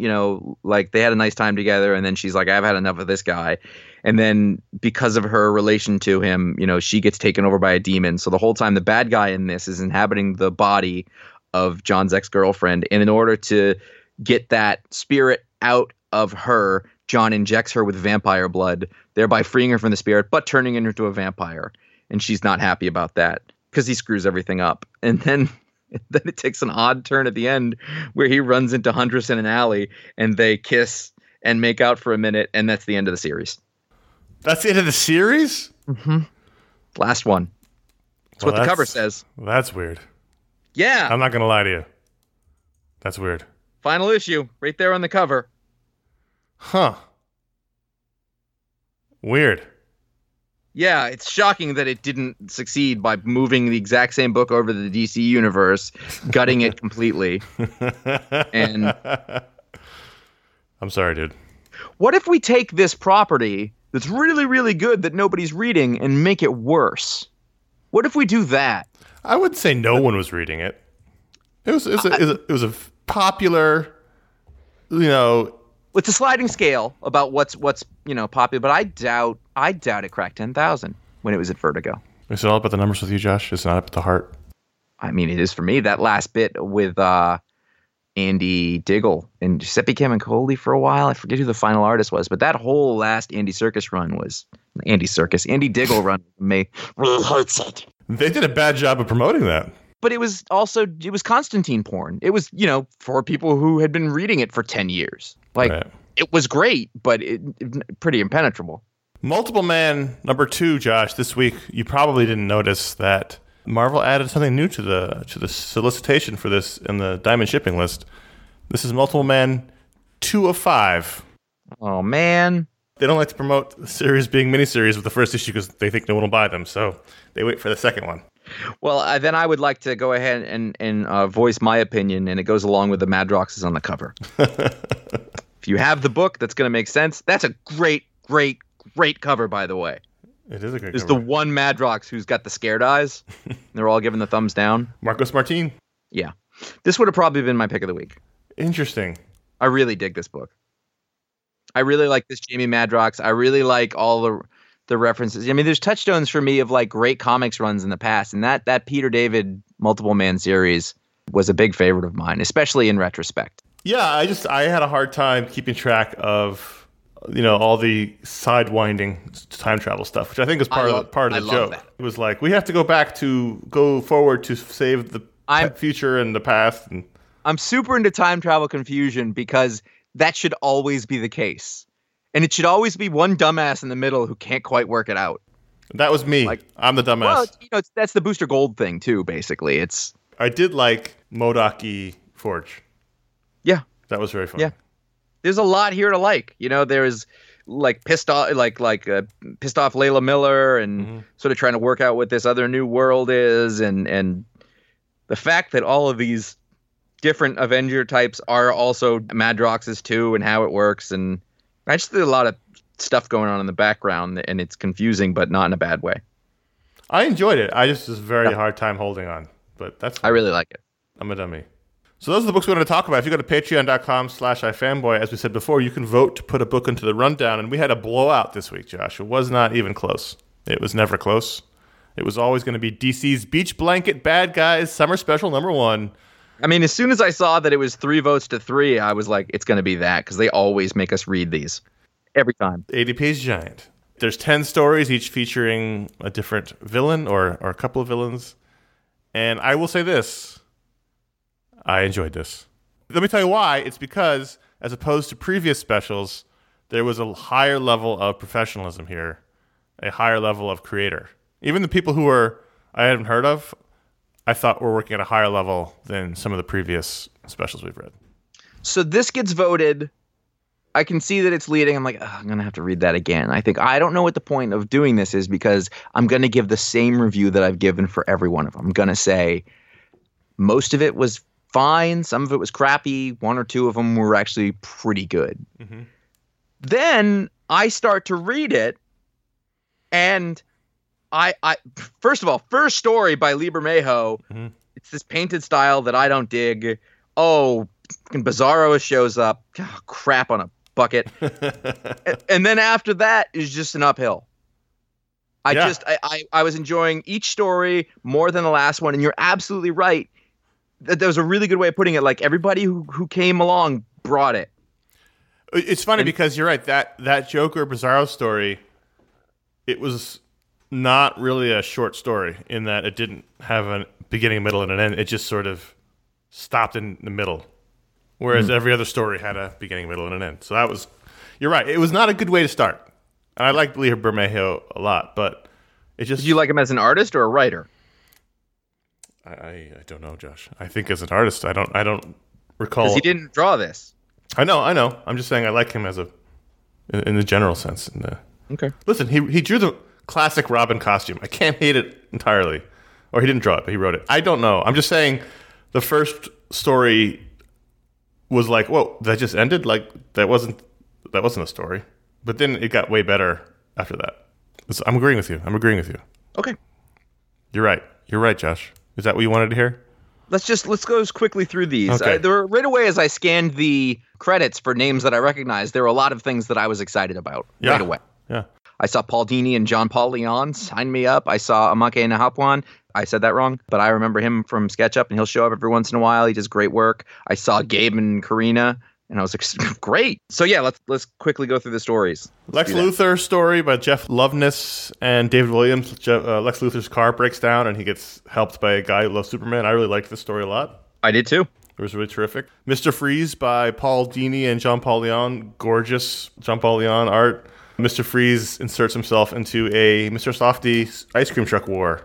like they had a nice time together, and then she's like, I've had enough of this guy. And then because of her relation to him, she gets taken over by a demon. So the whole time the bad guy in this is inhabiting the body of John's ex-girlfriend. And in order to get that spirit out of her, John injects her with vampire blood, thereby freeing her from the spirit, but turning her into a vampire. And she's not happy about that because he screws everything up. And then it takes an odd turn at the end where he runs into Huntress in an alley and they kiss and make out for a minute. And that's the end of the series. That's the end of the series? Mm-hmm. Last one. That's what the cover says. That's weird. Yeah. I'm not going to lie to you. That's weird. Final issue right there on the cover. Huh. Weird. Yeah, it's shocking that it didn't succeed by moving the exact same book over to the DC universe, gutting it completely. And I'm sorry, dude. What if we take this property that's really, really good that nobody's reading and make it worse? What if we do that? I wouldn't say no one was reading it. It was a popular, It's a sliding scale about what's popular, but I doubt it cracked 10,000 when it was at Vertigo. Is it all about the numbers with you, Josh? It's not about the heart. I mean, it is for me. That last bit with Andy Diggle and Giuseppe Camuncoli for a while. I forget who the final artist was, but that whole last Andy Diggle run really hurts it. They did a bad job of promoting that. But it was Constantine porn. It was, for people who had been reading it for 10 years. It was great, but it pretty impenetrable. Multiple Man number 2, Josh, this week, you probably didn't notice that Marvel added something new to the solicitation for this in the Diamond Shipping list. This is Multiple Man 2 of 5. Oh, man. They don't like to promote the series being miniseries with the first issue because they think no one will buy them, so they wait for the second one. Well, then I would like to go ahead and voice my opinion, and it goes along with the Madroxes on the cover. If you have the book, that's going to make sense. That's a great, great, great cover, by the way. It is a great cover. There's the one Madrox who's got the scared eyes. They're all giving the thumbs down. Marcos Martin. Yeah. This would have probably been my pick of the week. Interesting. I really dig this book. I really like this Jamie Madrox. I really like all the references. I mean, there's touchstones for me of like great comics runs in the past, and that Peter David Multiple Man series was a big favorite of mine, especially in retrospect. Yeah, I had a hard time keeping track of all the sidewinding time travel stuff, which I think is part of the joke. That. It was like we have to go forward to save the future and the past. And I'm super into time travel confusion because that should always be the case. And it should always be one dumbass in the middle who can't quite work it out. That was me. Like, I'm the dumbass. Well, that's the Booster Gold thing, too, basically. I did like MODOK-y Forge. Yeah. That was very fun. Yeah. There's a lot here to like. There is pissed off Layla Miller and sort of trying to work out what this other new world is. And the fact that all of these different Avenger types are also Madroxes, too, and how it works and... I just did a lot of stuff going on in the background, and it's confusing, but not in a bad way. I enjoyed it. I just was very hard time holding on, but that's fine. I really like it. I'm a dummy. So those are the books we want to talk about. If you go to patreon.com/iFanboy, as we said before, you can vote to put a book into the rundown, and we had a blowout this week, Josh. It was not even close. It was never close. It was always going to be DC's Beach Blanket Bad Guys Summer Special number 1. I mean, as soon as I saw that it was 3 votes to 3, I was like, it's going to be that, because they always make us read these every time. ADP's giant. There's 10 stories, each featuring a different villain or a couple of villains. And I will say this. I enjoyed this. Let me tell you why. It's because, as opposed to previous specials, there was a higher level of professionalism here, a higher level of creator. Even the people who were I hadn't heard of, I thought were working at a higher level than some of the previous specials we've read. So this gets voted. I can see that it's leading. I'm like, oh, I'm going to have to read that again. I think I don't know what the point of doing this is, because I'm going to give the same review that I've given for every one of them. I'm going to say most of it was fine. Some of it was crappy. One or two of them were actually pretty good. Mm-hmm. Then I start to read it, and I first of all, first story by Liebermejo. Mm-hmm. It's this painted style that I don't dig. Oh, Bizarro shows up. Oh, crap on a bucket. And then after that is just an uphill. I was enjoying each story more than the last one. And you're absolutely right. That was a really good way of putting it. Like, everybody who came along brought it. It's funny, because you're right. That Joker Bizarro story, it was not really a short story in that it didn't have a beginning, a middle, and an end. It just sort of stopped in the middle. Whereas every other story had a beginning, middle, and an end. So that was, you're right. It was not a good way to start. And I like Liebermejo a lot, but it just. Did you like him as an artist or a writer? I don't know, Josh. I think as an artist, I don't recall. Because he didn't draw this. I know. I'm just saying I like him as in the general sense. Okay. Listen, he drew the classic Robin costume. I can't hate it entirely. Or he didn't draw it, but he wrote it. I don't know. I'm just saying the first story was like, whoa, that just ended? Like, that wasn't a story. But then it got way better after that. So I'm agreeing with you. Okay. You're right, Josh. Is that what you wanted to hear? Let's go as quickly through these. Okay. There were, right away as I scanned the credits for names that I recognized, there were a lot of things that I was excited about right away. Yeah. I saw Paul Dini and Jean-Paul Leon. Sign me up. I saw Amake Nahapwan. I said that wrong, but I remember him from SketchUp, and he'll show up every once in a while. He does great work. I saw Gabe and Karina, and I was like, great. So yeah, let's quickly go through the stories. Lex Luthor story by Jeff Loveness and David Williams. Lex Luthor's car breaks down, and he gets helped by a guy who loves Superman. I really liked this story a lot. I did too. It was really terrific. Mr. Freeze by Paul Dini and Jean-Paul Leon. Gorgeous Jean-Paul Leon art. Mr. Freeze inserts himself into a Mr. Softy ice cream truck war.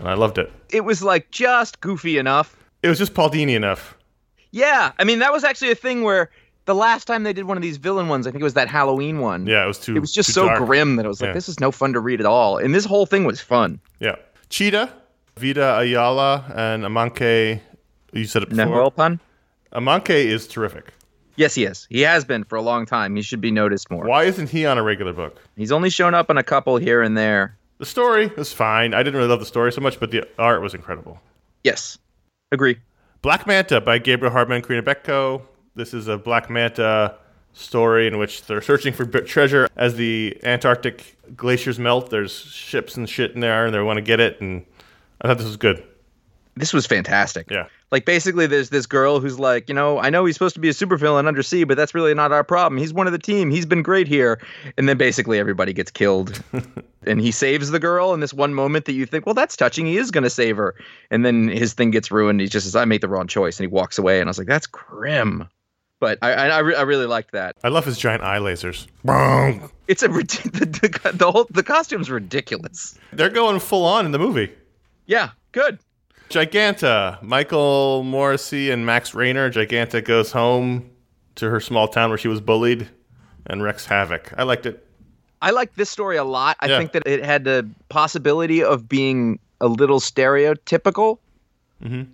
And I loved it. It was like just goofy enough. It was just Paul Dini enough. Yeah. I mean, that was actually a thing where the last time they did one of these villain ones, I think it was that Halloween one. Yeah, it was just so dark. Grim that it was like, This is no fun to read at all. And this whole thing was fun. Yeah. Cheetah, Vida Ayala, and Amanke, you said it before. Nahuelpan? Amanke is terrific. Yes, he is. He has been for a long time. He should be noticed more. Why isn't he on a regular book? He's only shown up on a couple here and there. The story was fine. I didn't really love the story so much, but the art was incredible. Yes. Agree. Black Manta by Gabriel Hardman and Karina Becko. This is a Black Manta story in which they're searching for treasure. As the Antarctic glaciers melt, there's ships and shit in there, and they want to get it, and I thought this was good. This was fantastic. Yeah. Like, basically, there's this girl who's like, you know, I know he's supposed to be a supervillain undersea, but that's really not our problem. He's one of the team. He's been great here. And then basically everybody gets killed. And he saves the girl in this one moment that you think, well, that's touching. He is going to save her. And then his thing gets ruined. He just says, I made the wrong choice. And he walks away. And I was like, that's grim. But I really liked that. I love his giant eye lasers. It's the costume's ridiculous. They're going full on in the movie. Yeah, good. Giganta, Michael Morrissey and Max Rayner. Giganta goes home to her small town where she was bullied and wrecks havoc. I liked it. I liked this story a lot. I think that it had the possibility of being a little stereotypical,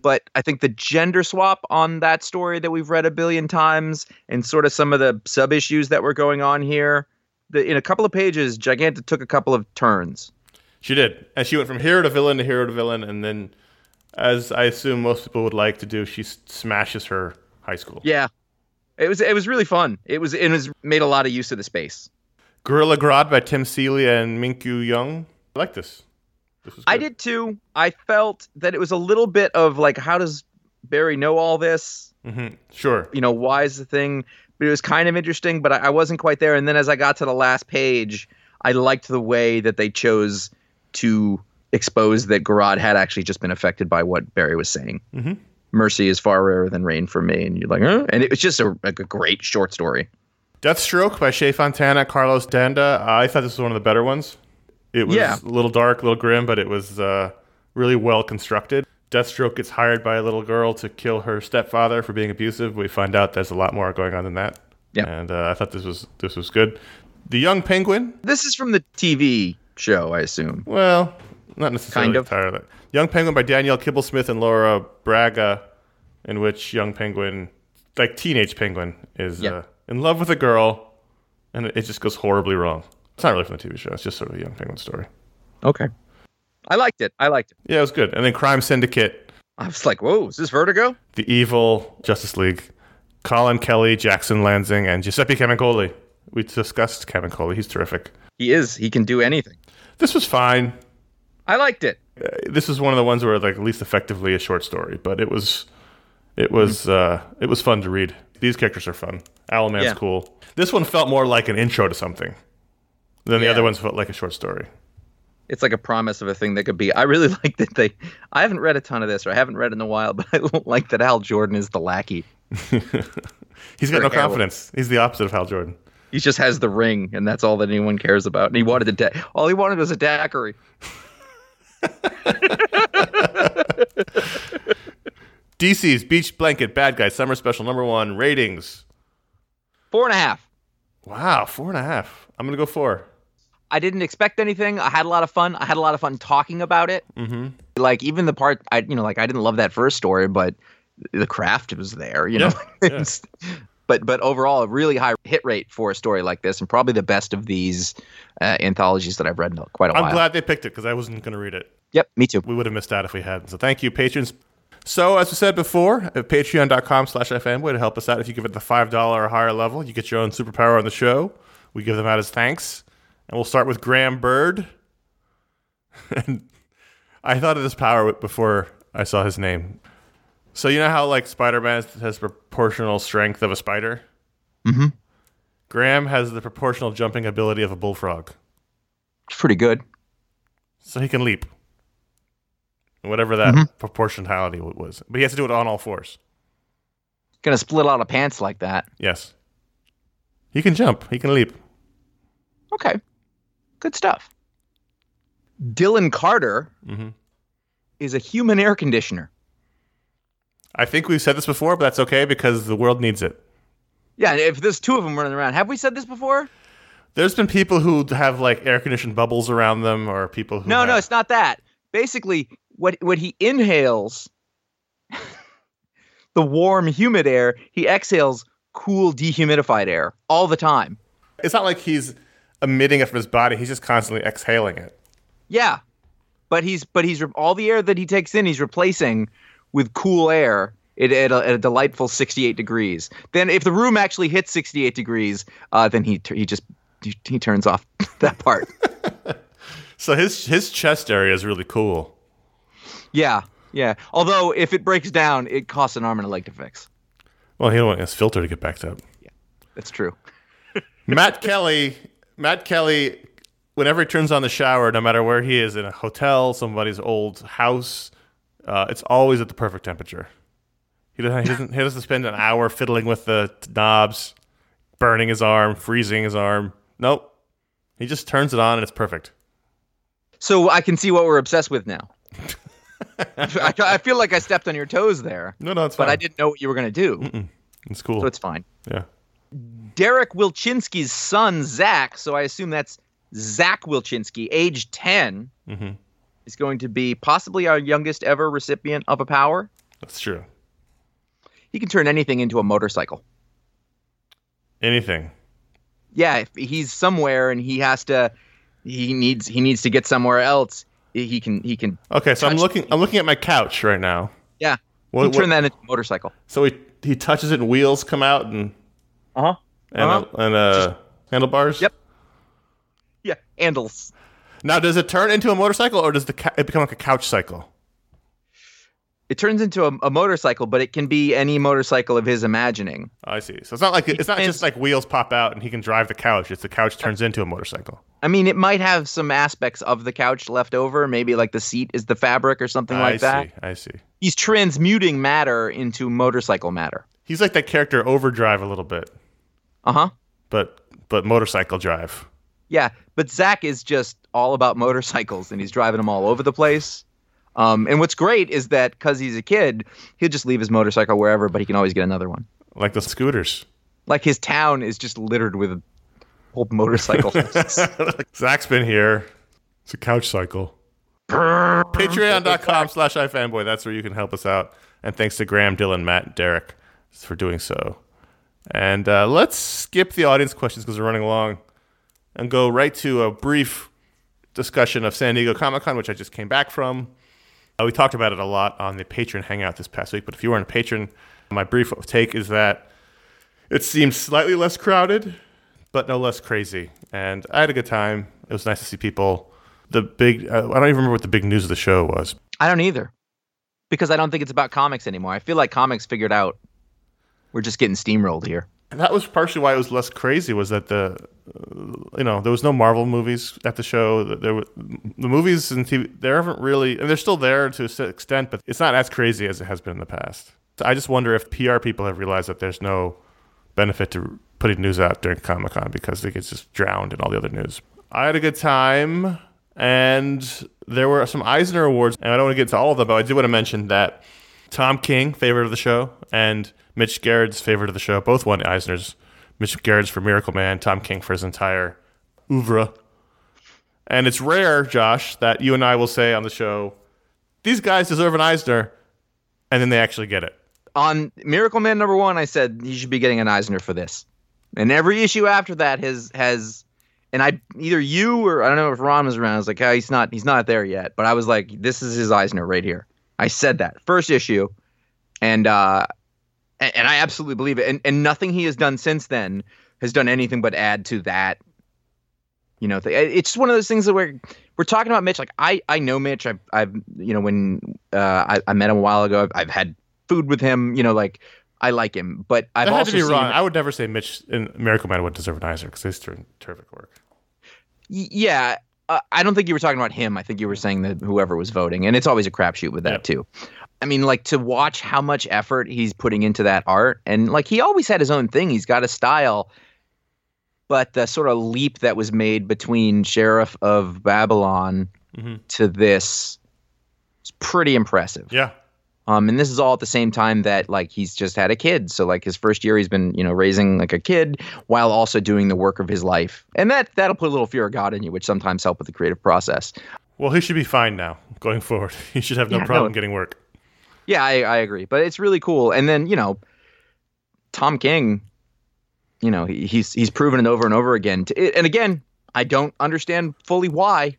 but I think the gender swap on that story that we've read a billion times and sort of some of the sub-issues that were going on here, in a couple of pages, Giganta took a couple of turns. She did. And she went from hero to villain to hero to villain, and then, as I assume most people would like to do, she smashes her high school. Yeah. It was really fun. It was made a lot of use of the space. Gorilla Grodd by Tim Seeley and Minkyu Young. I like this. This was good. I did too. I felt that it was a little bit of like, how does Barry know all this? Mm-hmm. Sure. You know, why is the thing? But it was kind of interesting, but I wasn't quite there. And then as I got to the last page, I liked the way that they chose to expose that Garrod had actually just been affected by what Barry was saying. Mm-hmm. Mercy is far rarer than rain for me. And you're like, huh? And it was just a great short story. Deathstroke by Shea Fontana, Carlos Danda. I thought this was one of the better ones. It was a little dark, a little grim, but it was really well constructed. Deathstroke gets hired by a little girl to kill her stepfather for being abusive. We find out there's a lot more going on than that. Yeah. And I thought this was good. The Young Penguin. This is from the TV show, I assume. Well, not necessarily entirely. Young Penguin by Danielle Kibblesmith and Laura Braga, in which Young Penguin, like Teenage Penguin, is in love with a girl, and it just goes horribly wrong. It's not really from the TV show. It's just sort of a Young Penguin story. Okay. I liked it. Yeah, it was good. And then Crime Syndicate. I was like, whoa, is this Vertigo? The Evil Justice League. Colin Kelly, Jackson Lansing, and Giuseppe Camicoli. We discussed Camicoli. He's terrific. He is. He can do anything. This was fine. I liked it. This is one of the ones where, like, at least effectively a short story, but it was fun to read. These characters are fun. Owlman's cool. This one felt more like an intro to something than the other ones felt like a short story. It's like a promise of a thing that could be. I really like that they... I haven't read a ton of this, or I haven't read in a while, but I like that Hal Jordan is the lackey. He's got no confidence. He's the opposite of Hal Jordan. He just has the ring, and that's all that anyone cares about. And he wanted all he wanted was a daiquiri. DC's Beach Blanket Bad Guy Summer Special #1 ratings. 4.5. Wow, 4.5. I'm going to go 4. I didn't expect anything. I had a lot of fun. I had a lot of fun talking about it. Mm-hmm. Like, even the part, I didn't love that first story, but the craft was there, you know? But overall, a really high hit rate for a story like this, and probably the best of these anthologies that I've read in quite a while. I'm glad they picked it, because I wasn't going to read it. Yep, me too. We would have missed out if we hadn't. So thank you, patrons. So, as we said before, patreon.com/iFanboy to help us out. If you give it the $5 or higher level, you get your own superpower on the show. We give them out as thanks. And we'll start with Graham Bird. And I thought of this power before I saw his name. So you know how like Spider-Man has proportional strength of a spider? Mm-hmm. Graham has the proportional jumping ability of a bullfrog. It's pretty good. So he can leap. Whatever that proportionality was. But he has to do it on all fours. Gonna split out of pants like that. Yes. He can jump. He can leap. Okay. Good stuff. Dylan Carter is a human air conditioner. I think we've said this before, but that's okay because the world needs it. Yeah, if there's two of them running around. Have we said this before? There's been people who have like air-conditioned bubbles around them or people who... No, it's not that. Basically, what he inhales, the warm, humid air, he exhales cool, dehumidified air all the time. It's not like he's emitting it from his body. He's just constantly exhaling it. Yeah. But he's all the air that he takes in, he's replacing with cool air at a delightful 68 degrees. Then if the room actually hits 68 degrees, then he turns off that part. So his chest area is really cool. Yeah. Yeah. Although if it breaks down, it costs an arm and a leg to fix. Well, he don't want his filter to get backed up. Yeah. That's true. Matt Kelly, whenever he turns on the shower, no matter where he is, in a hotel, somebody's old house, it's always at the perfect temperature. He doesn't spend an hour fiddling with the knobs, burning his arm, freezing his arm. Nope. He just turns it on and it's perfect. So I can see what we're obsessed with now. I feel like I stepped on your toes there. No, it's fine. But I didn't know what you were going to do. Mm-mm. It's cool. So it's fine. Yeah. Derek Wilczynski's son, Zach, so I assume that's Zach Wilczynski, age 10, is going to be possibly our youngest ever recipient of a power. That's true. He can turn anything into a motorcycle. Anything. Yeah, if he's somewhere and he needs to get somewhere else, he can. Okay, so I'm looking at my couch right now. Yeah. He can turn that into a motorcycle. So he touches it and wheels come out and... Uh-huh. And handlebars? Yep. Yeah, handles. Now, does it turn into a motorcycle, or does it become like a couch cycle? It turns into a motorcycle, but it can be any motorcycle of his imagining. Oh, I see. So it's not like it's not just like wheels pop out and he can drive the couch. It's the couch turns into a motorcycle. I mean, it might have some aspects of the couch left over. Maybe like the seat is the fabric or something like that. I see. I see. He's transmuting matter into motorcycle matter. He's like that character Overdrive a little bit. Uh-huh. But motorcycle drive. Yeah, but Zach is just all about motorcycles, and he's driving them all over the place. And what's great is that because he's a kid, he'll just leave his motorcycle wherever, but he can always get another one. Like the scooters. Like his town is just littered with old motorcycles. Zach's been here. It's a couch cycle. Patreon.com/iFanboy. That's where you can help us out. And thanks to Graham, Dylan, Matt, and Derek for doing so. And let's skip the audience questions because we're running along and go right to a brief discussion of San Diego Comic-Con, which I just came back from. We talked about it a lot on the Patreon Hangout this past week, but if you weren't a patron, my brief take is that it seemed slightly less crowded, but no less crazy. And I had a good time. It was nice to see people. The big, I don't even remember what the big news of the show was. I don't either, because I don't think it's about comics anymore. I feel like comics figured out we're just getting steamrolled here. And that was partially why it was less crazy, was that the, you know, there was no Marvel movies at the show. There were, the movies and TV, they haven't really, and they're still there to an extent, but it's not as crazy as it has been in the past. So I just wonder if PR people have realized that there's no benefit to putting news out during Comic-Con because it gets just drowned in all the other news. I had a good time, and there were some Eisner Awards, and I don't want to get to all of them, but I do want to mention that Tom King, favorite of the show, and Mitch Gerrard's favorite of the show, both won Eisner's. Mitch Gerrard's for Miracle Man, Tom King for his entire oeuvre. And it's rare, Josh, that you and I will say on the show, these guys deserve an Eisner, and then they actually get it. On Miracle Man number 1, I said, you should be getting an Eisner for this. And every issue after that has and I either you or I don't know if Ron was around, I was like, oh, he's not there yet. But I was like, this is his Eisner right here. I said that. First issue. And I absolutely believe it. And nothing he has done since then has done anything but add to that, you know, thing. It's just one of those things that we're talking about Mitch. Like, I know Mitch. I've you know, when I met him a while ago, I've had food with him, you know, like, I like him. But I've also seen... I would never say Mitch in Miracle Man would deserve an Eisner because he's doing terrific work. Yeah. I don't think you were talking about him. I think you were saying that whoever was voting, and it's always a crapshoot with that too. I mean, like, to watch how much effort he's putting into that art, and like he always had his own thing. He's got a style, but the sort of leap that was made between Sheriff of Babylon to this is pretty impressive. Yeah. And this is all at the same time that like he's just had a kid. So like his first year he's been, you know, raising like a kid while also doing the work of his life. And that'll put a little fear of God in you, which sometimes help with the creative process. Well, he should be fine now going forward. He should have no problem getting work. Yeah, I agree. But it's really cool. And then, you know, Tom King, you know, he's proven it over and over again. And again, I don't understand fully why.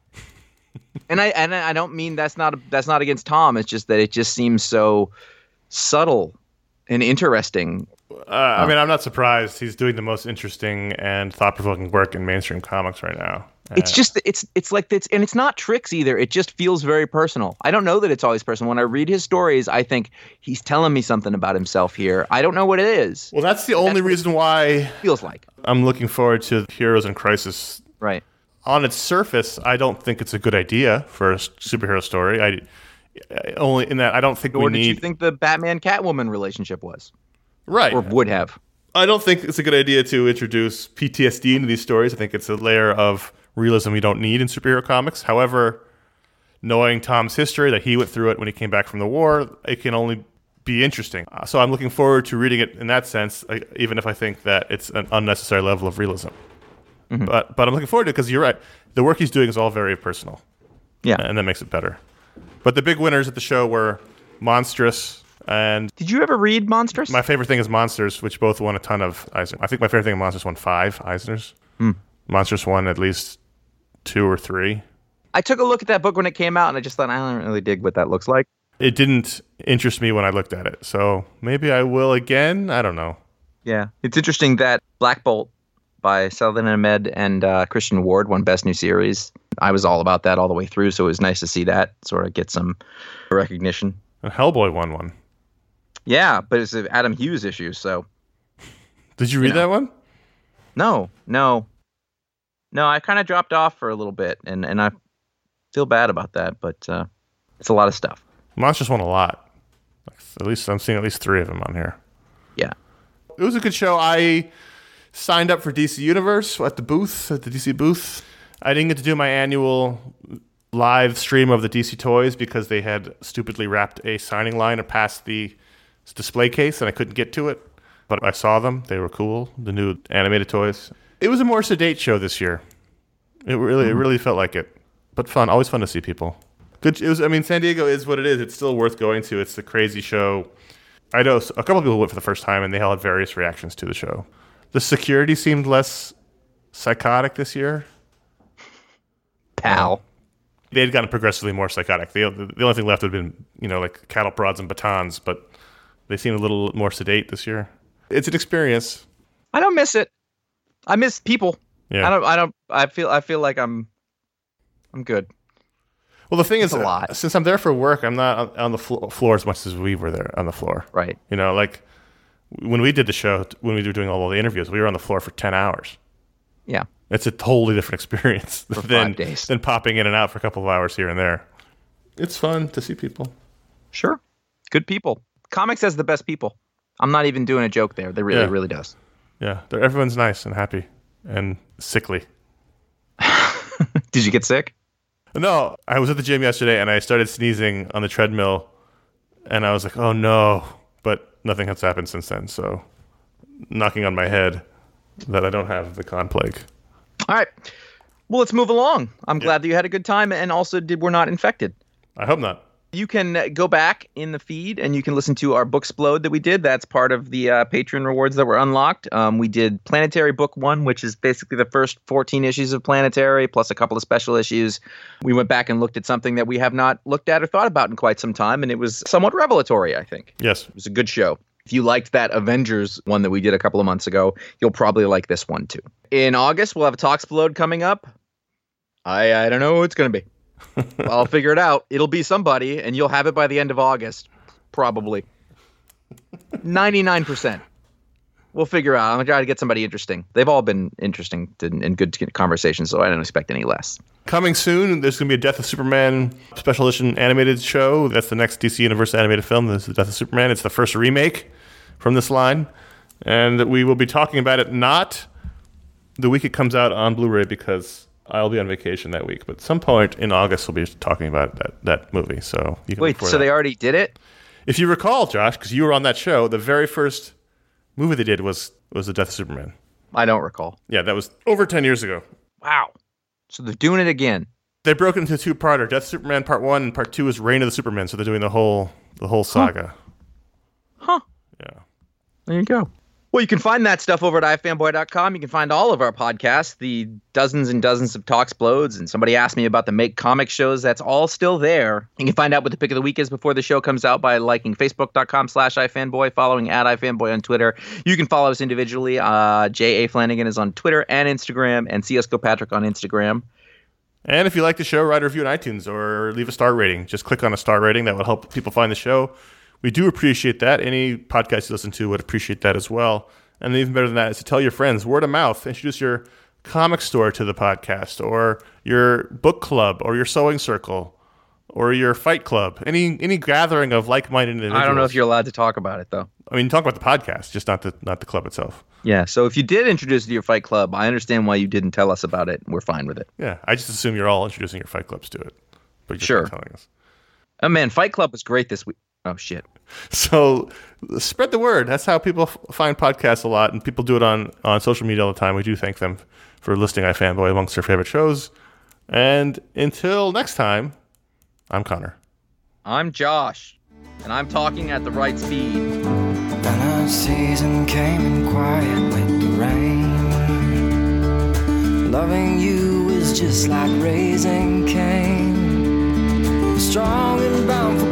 And I don't mean that's not against Tom. It's just that it just seems so subtle and interesting. I mean, I'm not surprised. He's doing the most interesting and thought-provoking work in mainstream comics right now. It's just it's like it's, and it's not tricks either. It just feels very personal. I don't know that it's always personal. When I read his stories, I think he's telling me something about himself here. I don't know what it is. Well, that's the only reason why it feels like I'm looking forward to Heroes in Crisis. Right. On its surface, I don't think it's a good idea for a superhero story. I only in that I don't think we need. Or did you think the Batman-Catwoman relationship was? Right. Or would have. I don't think it's a good idea to introduce PTSD into these stories. I think it's a layer of realism we don't need in superhero comics. However, knowing Tom's history, that he went through it when he came back from the war, it can only be interesting. So I'm looking forward to reading it in that sense, even if I think that it's an unnecessary level of realism. Mm-hmm. But I'm looking forward to it because you're right. The work he's doing is all very personal. Yeah. And that makes it better. But the big winners at the show were Monstrous and... Did you ever read Monstrous? My favorite thing is Monsters, which both won a ton of Eisners. I think my favorite thing is Monsters won 5 Eisners. Mm. Monsters won at least 2 or 3. I took a look at that book when it came out and I just thought, I don't really dig what that looks like. It didn't interest me when I looked at it. So maybe I will again. I don't know. Yeah. It's interesting that Black Bolt by Selden Ahmed and Christian Ward won Best New Series. I was all about that all the way through, so it was nice to see that sort of get some recognition. And Hellboy won one. Yeah, but it's an Adam Hughes issue, so. Did you read that one? No, I kind of dropped off for a little bit, and I feel bad about that, but it's a lot of stuff. Moss just won a lot. At least I'm seeing at least 3 of them on here. Yeah. It was a good show. I signed up for DC Universe at the DC booth. I didn't get to do my annual live stream of the DC toys because they had stupidly wrapped a signing line past the display case, and I couldn't get to it. But I saw them. They were cool, the new animated toys. It was a more sedate show this year. It really felt like it. But fun. Always fun to see people. Good. It was. I mean, San Diego is what it is. It's still worth going to. It's the crazy show. I know a couple of people went for the first time, and they all had various reactions to the show. The security seemed less psychotic this year. Pal. They had gotten progressively more psychotic. The only thing left would have been, like cattle prods and batons, but they seemed a little more sedate this year. It's an experience. I don't miss it. I miss people. Yeah. I feel like I'm good. Well, the thing is, a lot. Since I'm there for work, I'm not on the floor as much as we were there on the floor. Right. Like when we did the show, when we were doing all the interviews, we were on the floor for 10 hours. Yeah. It's a totally different experience than popping in and out for a couple of hours here and there. It's fun to see people. Sure. Good people. Comics has the best people. I'm not even doing a joke there. They really, really does. Yeah. Everyone's nice and happy and sickly. Did you get sick? No, I was at the gym yesterday and I started sneezing on the treadmill and I was like, oh no, but nothing has happened since then. So knocking on my head that I don't have the con plague. All right. Well, let's move along. I'm glad that you had a good time and also we're not infected. I hope not. You can go back in the feed and you can listen to our Booksplode that we did. That's part of the Patreon rewards that were unlocked. We did Planetary Book 1, which is basically the first 14 issues of Planetary, plus a couple of special issues. We went back and looked at something that we have not looked at or thought about in quite some time, and it was somewhat revelatory, I think. Yes. It was a good show. If you liked that Avengers one that we did a couple of months ago, you'll probably like this one, too. In August, we'll have a Talksplode coming up. I don't know who it's going to be. I'll figure it out. It'll be somebody, and you'll have it by the end of August, probably. 99%. We'll figure out. I'm going to try to get somebody interesting. They've all been interesting and good conversations, so I don't expect any less. Coming soon, there's going to be a Death of Superman special edition animated show. That's the next DC Universe animated film. This is The Death of Superman. It's the first remake from this line, and we will be talking about it not the week it comes out on Blu-ray because I'll be on vacation that week, but some point in August we'll be talking about that movie. So you can wait. So they already did it? If you recall, Josh, because you were on that show, the very first movie they did was The Death of Superman. I don't recall. Yeah, that was over 10 years ago. Wow. So they're doing it again. They broke it into 2-parter: Death of Superman Part 1, and Part 2 is Reign of the Superman. So they're doing the whole saga. Huh. Yeah. There you go. Well, you can find that stuff over at ifanboy.com. You can find all of our podcasts, the dozens and dozens of Talksplodes, and somebody asked me about the Make Comic shows. That's all still there. You can find out what the pick of the week is before the show comes out by liking facebook.com/ifanboy, following @ifanboy on Twitter. You can follow us individually. J.A. Flanagan is on Twitter and Instagram, and C.S. Kilpatrick on Instagram. And if you like the show, write a review on iTunes or leave a star rating. Just click on a star rating. That will help people find the show. We do appreciate that. Any podcast you listen to would appreciate that as well. And even better than that is to tell your friends, word of mouth, introduce your comic store to the podcast or your book club or your sewing circle or your fight club. Any gathering of like-minded individuals. I don't know if you're allowed to talk about it, though. I mean, talk about the podcast, just not the club itself. Yeah, so if you did introduce it to your fight club, I understand why you didn't tell us about it. We're fine with it. Yeah, I just assume you're all introducing your fight clubs to it. But you're just not telling us. Oh, man, Fight Club was great this week. Oh, shit. So spread the word. That's how people find podcasts a lot, and people do it on social media all the time. We do thank them for listing iFanboy amongst their favorite shows. And until next time, I'm Connor. I'm Josh, and I'm talking at the right speed. The last season came in quiet with the rain. Loving you is just like raising Cain. Strong and bound for